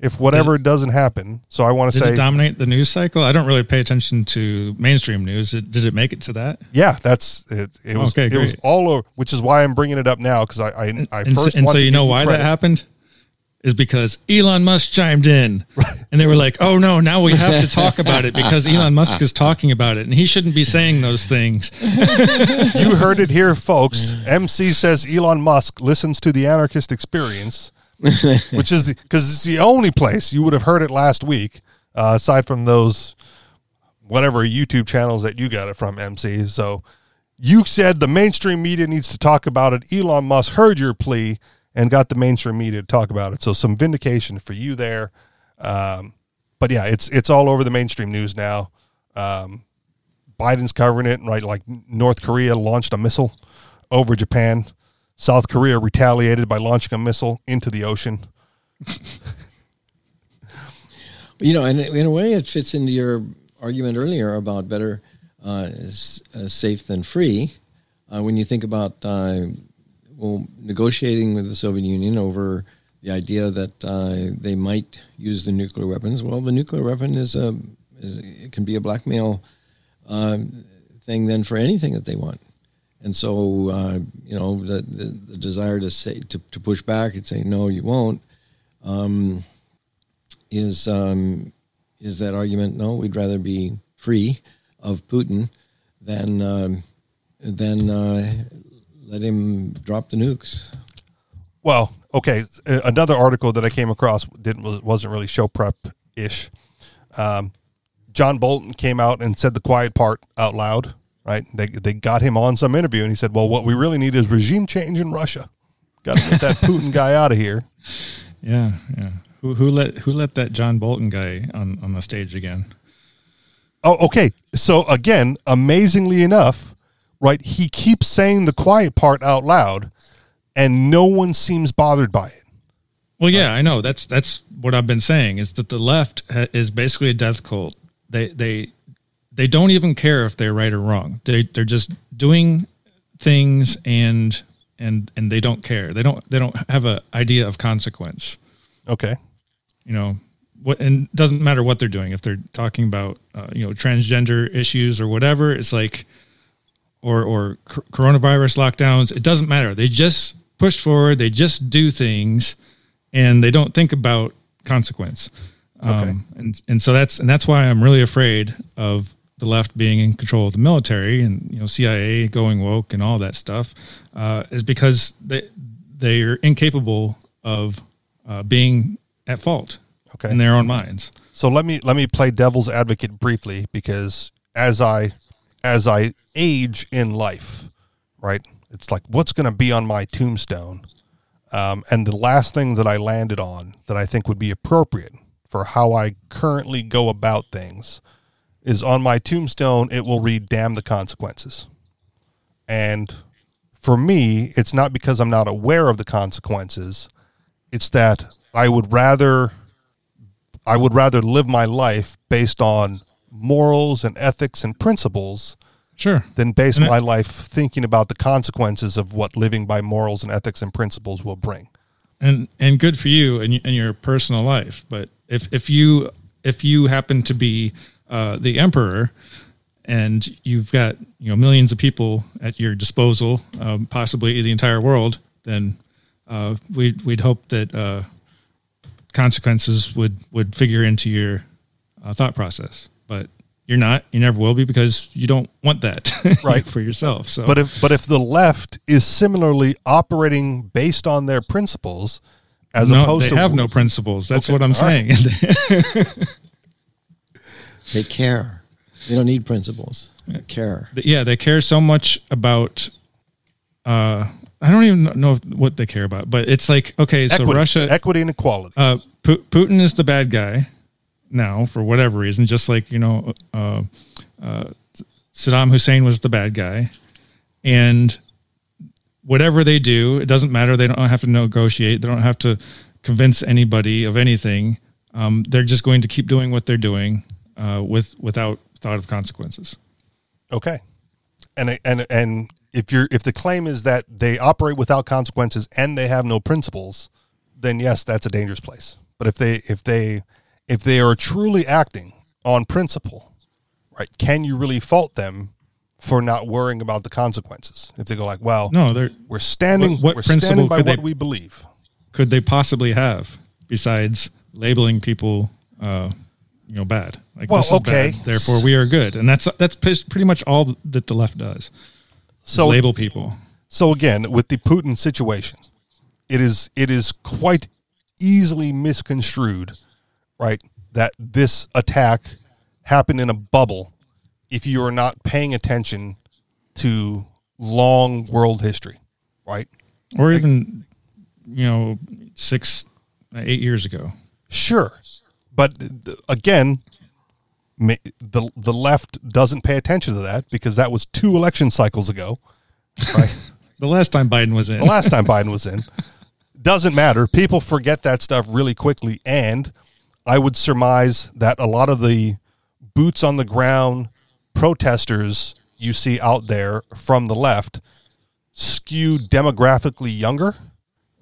if whatever did, doesn't happen. So I want to say... Did it dominate the news cycle? I don't really pay attention to mainstream news. It, did it make it to that? Yeah, that's... It, it was okay, It was all over, which is why I'm bringing it up now, because I, I, I and, first And so you know why credit. That happened? Is because Elon Musk chimed in and they were like, oh no, now we have to talk about it because Elon Musk is talking about it and he shouldn't be saying those things. You heard it here, folks. M C says Elon Musk listens to The Anarchist Experience, which is because it's the only place you would have heard it last week, uh, aside from those whatever YouTube channels that you got it from, M C. So you said the mainstream media needs to talk about it. Elon Musk heard your plea and got the mainstream media to talk about it. So some vindication for you there. Um, but yeah, it's it's all over the mainstream news now. Um, Biden's covering it, right? Like North Korea launched a missile over Japan. South Korea retaliated by launching a missile into the ocean. You know, and in a way it fits into your argument earlier about better uh, safe than free. Uh, when you think about... Uh, Well, negotiating with the Soviet Union over the idea that uh, they might use the nuclear weapons. Well, the nuclear weapon is a is, it can be a blackmail um, thing then for anything that they want. And so, uh, you know, the, the, the desire to say to, to push back and say no, you won't, um, is um, is that argument? No, we'd rather be free of Putin than um, than. Uh, Let him drop the nukes. Well, okay. Another article that I came across didn't wasn't really show prep ish. Um, John Bolton came out and said the quiet part out loud. Right? They they got him on some interview, and he said, "Well, what we really need is regime change in Russia. Got to get that Putin guy out of here." Yeah, yeah. Who who let who let that John Bolton guy on, on the stage again? Oh, okay. So again, amazingly enough, right? He keeps saying the quiet part out loud, and no one seems bothered by it. Well, yeah, right? I know. That's that's what I've been saying, is that the left ha- is basically a death cult. They they. They don't even care if they're right or wrong. They they're just doing things and and and they don't care. They don't they don't have an idea of consequence. Okay, you know what? And it doesn't matter what they're doing. If they're talking about uh, you know transgender issues or whatever, it's like or or cr- coronavirus lockdowns. It doesn't matter. They just push forward. They just do things, and they don't think about consequence. Okay. Um, and and so that's and that's why I'm really afraid of the left being in control of the military and, you know, C I A going woke and all that stuff, uh, is because they, they are incapable of uh, being at fault okay. in their own minds. So let me, let me play devil's advocate briefly, because as I, as I age in life, right, it's like, what's going to be on my tombstone? Um, and the last thing that I landed on that I think would be appropriate for how I currently go about things is on my tombstone, it will read, damn the consequences. And for me, it's not because I'm not aware of the consequences. It's that I would rather, I would rather live my life based on morals and ethics and principles sure. than base and my I- life thinking about the consequences of what living by morals and ethics and principles will bring. And, and good for you and in your personal life. But if, if you, if you happen to be, Uh, the emperor, and you've got you know millions of people at your disposal, um, possibly the entire world, then uh, we'd we'd hope that uh, consequences would, would figure into your uh, thought process. But you're not, you never will be, because you don't want that right for yourself. So, but if but if the left is similarly operating based on their principles, as no, opposed they to they have no principles. That's okay, what I'm saying. Right. They care. They don't need principles. They care. Yeah, they care so much about. Uh, I don't even know if, what they care about, but it's like, okay, so equity, Russia, equity and equality. Uh, P- Putin is the bad guy now for whatever reason. Just like you know, uh, uh, Saddam Hussein was the bad guy, and whatever they do, it doesn't matter. They don't have to negotiate. They don't have to convince anybody of anything. Um, they're just going to keep doing what they're doing. Uh, with without thought of consequences. Okay, and and and if you're if the claim is that they operate without consequences and they have no principles, then yes, that's a dangerous place. But if they if they if they are truly acting on principle, right? Can you really fault them for not worrying about the consequences? If they go like, well, no, they're we're standing what, what we're standing by what they, we believe. Could they possibly have besides labeling people? Uh, You know, bad. Like, well, this is okay. Bad, therefore, we are good, and that's that's pretty much all that the left does. So label people. So again, with the Putin situation, it is it is quite easily misconstrued, right? That this attack happened in a bubble. If you are not paying attention to long world history, right, or like, even you know six, eight years ago, sure. But again, the the left doesn't pay attention to that because that was two election cycles ago, right? The last time Biden was in. The last time Biden was in. Doesn't matter. People forget that stuff really quickly, and I would surmise that a lot of the boots on the ground protesters you see out there from the left skew demographically younger,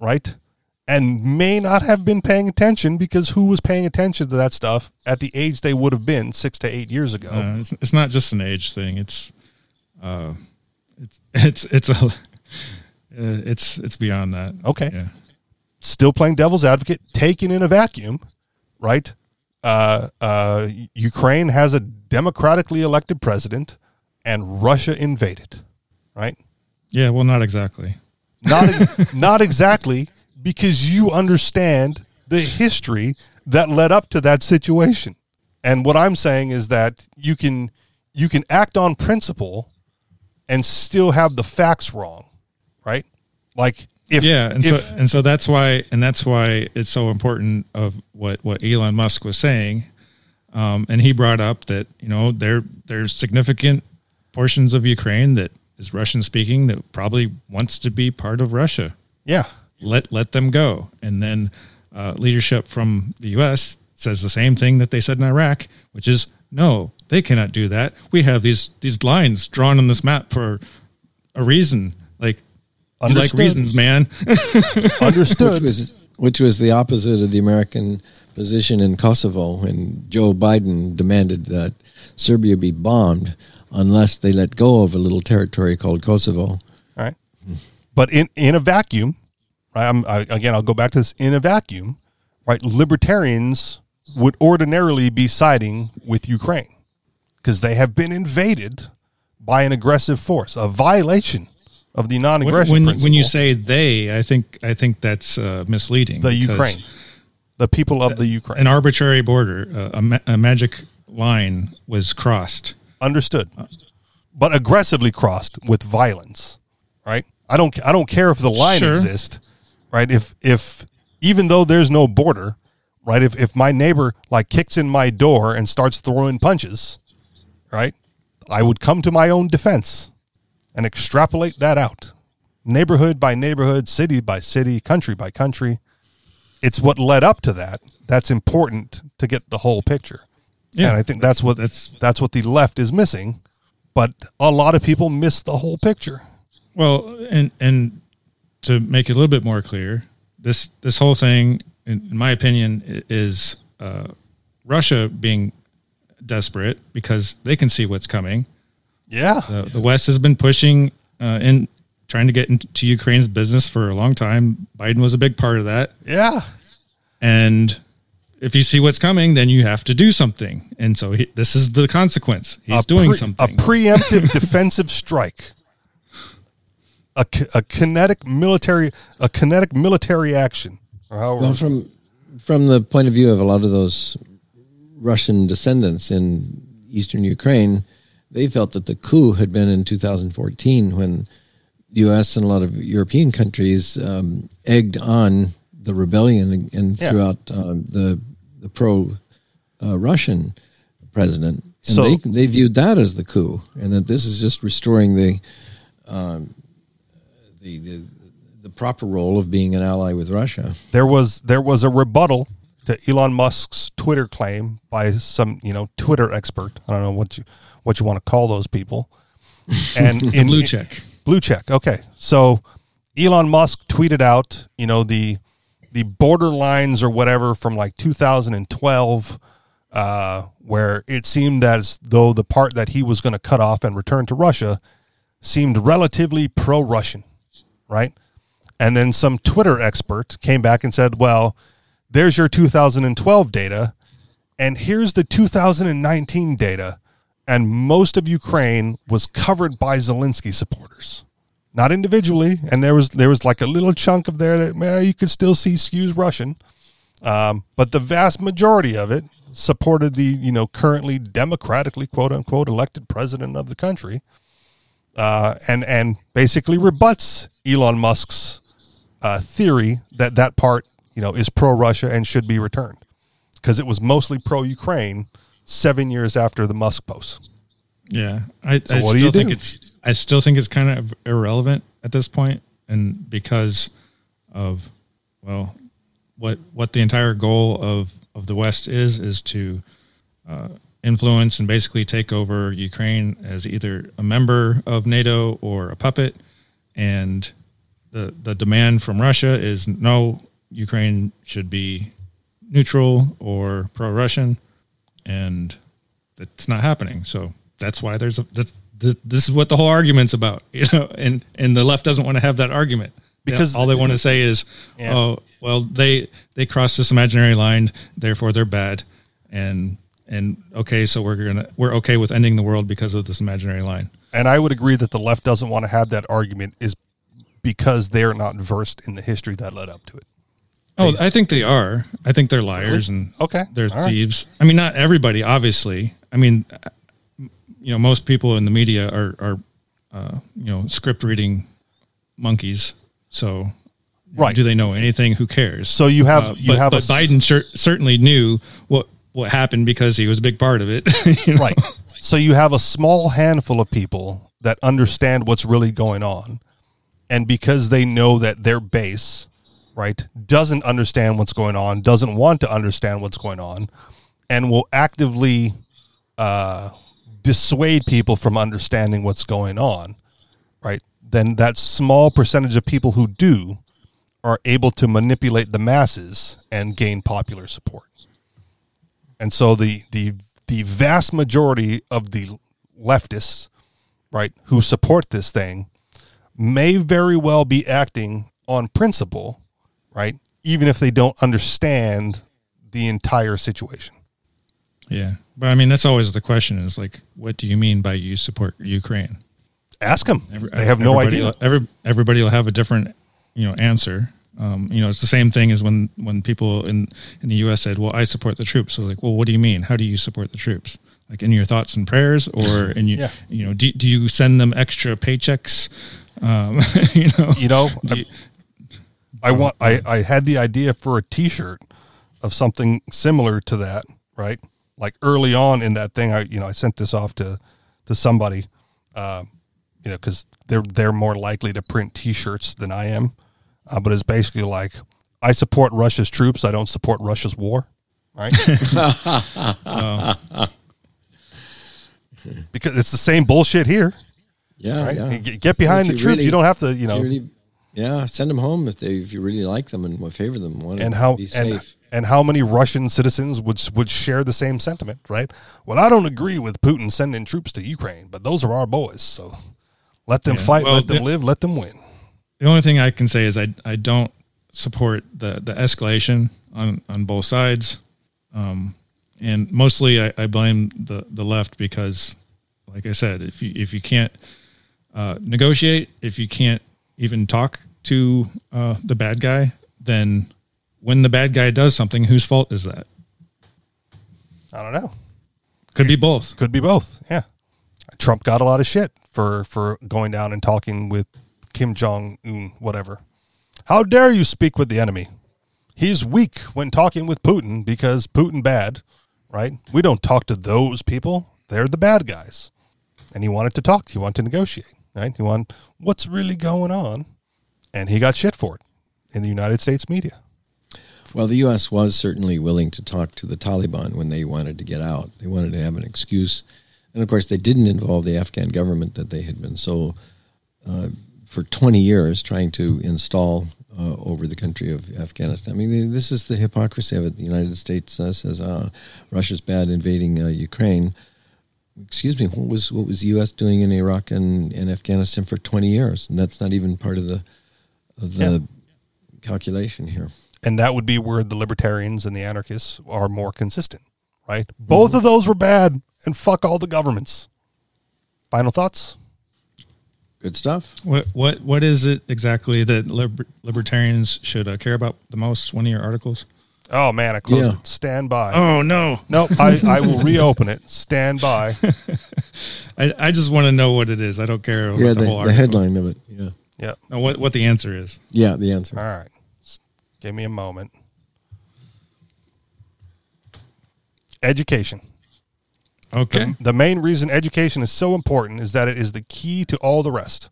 right? And may not have been paying attention because who was paying attention to that stuff at the age they would have been six to eight years ago? Uh, it's, it's not just an age thing. It's, uh, it's, it's, it's, a, uh, it's, it's beyond that. Okay. Yeah. Still playing devil's advocate, taken in a vacuum, right? Uh, uh, Ukraine has a democratically elected president and Russia invaded, right? Yeah, well, not exactly. Not, not exactly, because you understand the history that led up to that situation. And what I'm saying is that you can you can act on principle and still have the facts wrong, right? Like if yeah, and if, so and so that's why and that's why it's so important of what, what Elon Musk was saying, um, and he brought up that you know there there's significant portions of Ukraine that is Russian speaking that probably wants to be part of Russia. Yeah, let let them go, and then uh, leadership from the U S says the same thing that they said in Iraq, which is no, they cannot do that. We have these these lines drawn on this map for a reason. Like, you like reasons, man. Understood. Which was, which was the opposite of the American position in Kosovo when Joe Biden demanded that Serbia be bombed unless they let go of a little territory called Kosovo. All right. But in, in a vacuum, right, I'm, I, again, I'll go back to this, in a vacuum, right? Libertarians would ordinarily be siding with Ukraine because they have been invaded by an aggressive force, a violation of the non-aggression when, when, principle. When you say they, I think I think that's uh, misleading. The Ukraine, the people of the Ukraine. An arbitrary border, a, a, ma- a magic line was crossed. Understood, but aggressively crossed with violence, right? I don't I don't care if the line sure. exists, right? If if even though there's no border. Right, if if my neighbor like kicks in my door and starts throwing punches, right, I would come to my own defense and extrapolate that out, neighborhood by neighborhood, city by city, country by country. It's what led up to that. That's important to get the whole picture. Yeah, and I think that's, that's what that's that's what the left is missing, but a lot of people miss the whole picture. Well, and and to make it a little bit more clear, this this whole thing. In my opinion, is uh, Russia being desperate because they can see what's coming. Yeah. The, the West has been pushing uh, in trying to get into Ukraine's business for a long time. Biden was a big part of that. Yeah. And if you see what's coming, then you have to do something. And so he, this is the consequence. He's a doing pre- something. A preemptive defensive strike. A, a kinetic military, a kinetic military action. Well, from from the point of view of a lot of those Russian descendants in eastern Ukraine, they felt that the coup had been in two thousand fourteen when the U S and a lot of European countries um, egged on the rebellion and, and yeah. throughout um, the the pro-Russian uh, president. And so, they, they viewed that as the coup, and that this is just restoring the um, the... the the proper role of being an ally with Russia. There was there was a rebuttal to Elon Musk's Twitter claim by some, you know, Twitter expert. I don't know what you what you want to call those people. And in blue check. In, blue check. Okay. So Elon Musk tweeted out, you know, the the border lines or whatever from like two thousand twelve uh, where it seemed as though the part that he was going to cut off and return to Russia seemed relatively pro-Russian, right? And then some Twitter expert came back and said, well, there's your two thousand twelve data, and here's the two thousand nineteen data, and most of Ukraine was covered by Zelensky supporters. Not individually, and there was there was like a little chunk of there that well, you could still see skews Russian, um, but the vast majority of it supported the you know currently democratically, quote-unquote, elected president of the country, uh, and, and basically rebuts Elon Musk's Uh, theory that that part, you know, is pro-Russia and should be returned because it was mostly pro-Ukraine seven years after the Musk post. Yeah, I, so I still think do? it's I still think it's kind of irrelevant at this point, and because of well, what what the entire goal of, of the West is is to uh, influence and basically take over Ukraine as either a member of NATO or a puppet, and. The the demand from Russia is no, Ukraine should be neutral or pro-Russian, and that's not happening. So that's why there's a, that's, this is what the whole argument's about, you know. And, and the left doesn't want to have that argument because all they want to say is, yeah. oh, well, they they crossed this imaginary line, therefore they're bad, and and okay, so we're gonna we're okay with ending the world because of this imaginary line. and I would agree that the left doesn't want to have that argument is because they're not versed in the history that led up to it. Oh, I think they are. I think they're liars really? and okay. they're All thieves. Right. I mean, not everybody, obviously. I mean, you know, most people in the media are, are uh, you know, script reading monkeys. So right. you know, do they know anything? Who cares? So you have, uh, you but, have, but a, Biden cer- certainly knew what, what happened because he was a big part of it. You know? Right. So you have a small handful of people that understand what's really going on. And because they know that their base, right, doesn't understand what's going on, doesn't want to understand what's going on, and will actively uh, dissuade people from understanding what's going on, right, then that small percentage of people who do are able to manipulate the masses and gain popular support. And so the the the vast majority of the leftists, right, who support this thing may very well be acting on principle, right? Even if they don't understand the entire situation. Yeah. But I mean, that's always the question is like, what do you mean by you support Ukraine? Ask them. Every, they have no idea. Every, everybody will have a different, you know, answer. Um, you know, it's the same thing as when, when people in, in the U S said, well, I support the troops. So like, well, what do you mean? How do you support the troops? Like in your thoughts and prayers or in, you, yeah. you know, do, do you send them extra paychecks? Um, you know, you know, you, I want, I, I had the idea for a t-shirt of something similar to that, right? Like early on in that thing, I, you know, I sent this off to, to somebody, uh, you know, cause they're, they're more likely to print t-shirts than I am. Uh, but it's basically like, I support Russia's troops. I don't support Russia's war. Right. uh, because it's the same bullshit here. Yeah, right? yeah. Get, get behind the troops. Really, you don't have to, you know. You really, yeah, send them home if they if you really like them and favor them. Want and how be safe. And, and how many Russian citizens would would share the same sentiment, right? Well, I don't agree with Putin sending troops to Ukraine, but those are our boys, so let them yeah. fight, well, let them the, live, let them win. The only thing I can say is I I don't support the, the escalation on, on both sides, um, and mostly I, I blame the, the left because, like I said, if you if you can't. Uh, negotiate. If you can't even talk to uh, the bad guy, then when the bad guy does something, whose fault is that? I don't know. Could be both. Could be both. Yeah. Trump got a lot of shit for, for going down and talking with Kim Jong-un, whatever. How dare you speak with the enemy? He's weak when talking with Putin because Putin bad, right? We don't talk to those people. They're the bad guys. And he wanted to talk. He wanted to negotiate. Right? He wanted what's really going on, and he got shit for it in the United States media. Well, the U S was certainly willing to talk to the Taliban when they wanted to get out. They wanted to have an excuse, and of course, they didn't involve the Afghan government that they had been so uh, for twenty years trying to install uh, over the country of Afghanistan. I mean, they, this is the hypocrisy of it. The United States uh, says uh, Russia's bad invading uh, Ukraine. Excuse me, what was what was the U S doing in Iraq and, and Afghanistan for twenty years? And that's not even part of the of the yeah. calculation here. And that would be where the libertarians and the anarchists are more consistent, right? Both mm-hmm. of those were bad, and fuck all the governments. Final thoughts? Good stuff. What what what is it exactly that liber- libertarians should uh, care about the most? One of your articles? Oh, man, I closed yeah. it. Stand by. Oh, no. Nope, I, I will reopen it. Stand by. I, I just want to know what it is. I don't care about yeah, the, the whole article. The headline of it. Yeah. Yeah. No, what, what the answer is. Yeah, the answer. All right. Give me a moment. Education. Okay. The, the main reason education is so important is that it is the key to all the rest.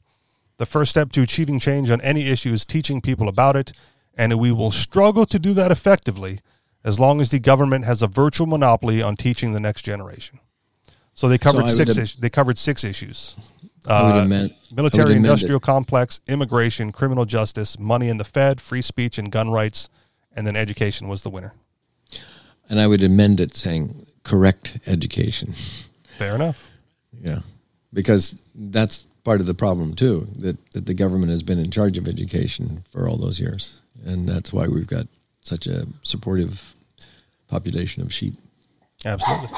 The first step to achieving change on any issue is teaching people about it. And we will struggle to do that effectively as long as the government has a virtual monopoly on teaching the next generation. So they covered so six. Am- is- they covered six issues: uh, am- military-industrial complex, immigration, criminal justice, money in the Fed, free speech, and gun rights. And then education was the winner. And I would amend it saying correct education. Fair enough. Yeah, because that's part of the problem too. That that the government has been in charge of education for all those years. And that's why we've got such a supportive population of sheep. Absolutely.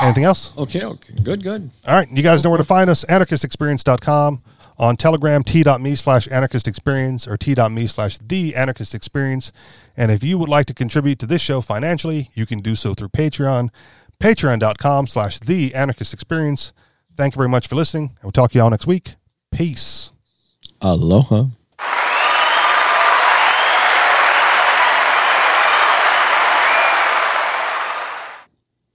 Anything else? Okay, okay. Good, good. All right. You guys know where to find us. anarchist experience dot com. On Telegram, t dot m e slash anarchist experience or t dot m e slash the anarchist experience. And if you would like to contribute to this show financially, you can do so through Patreon, patreon dot com slash the anarchist experience. Thank you very much for listening. I will talk to you all next week. Peace. Aloha.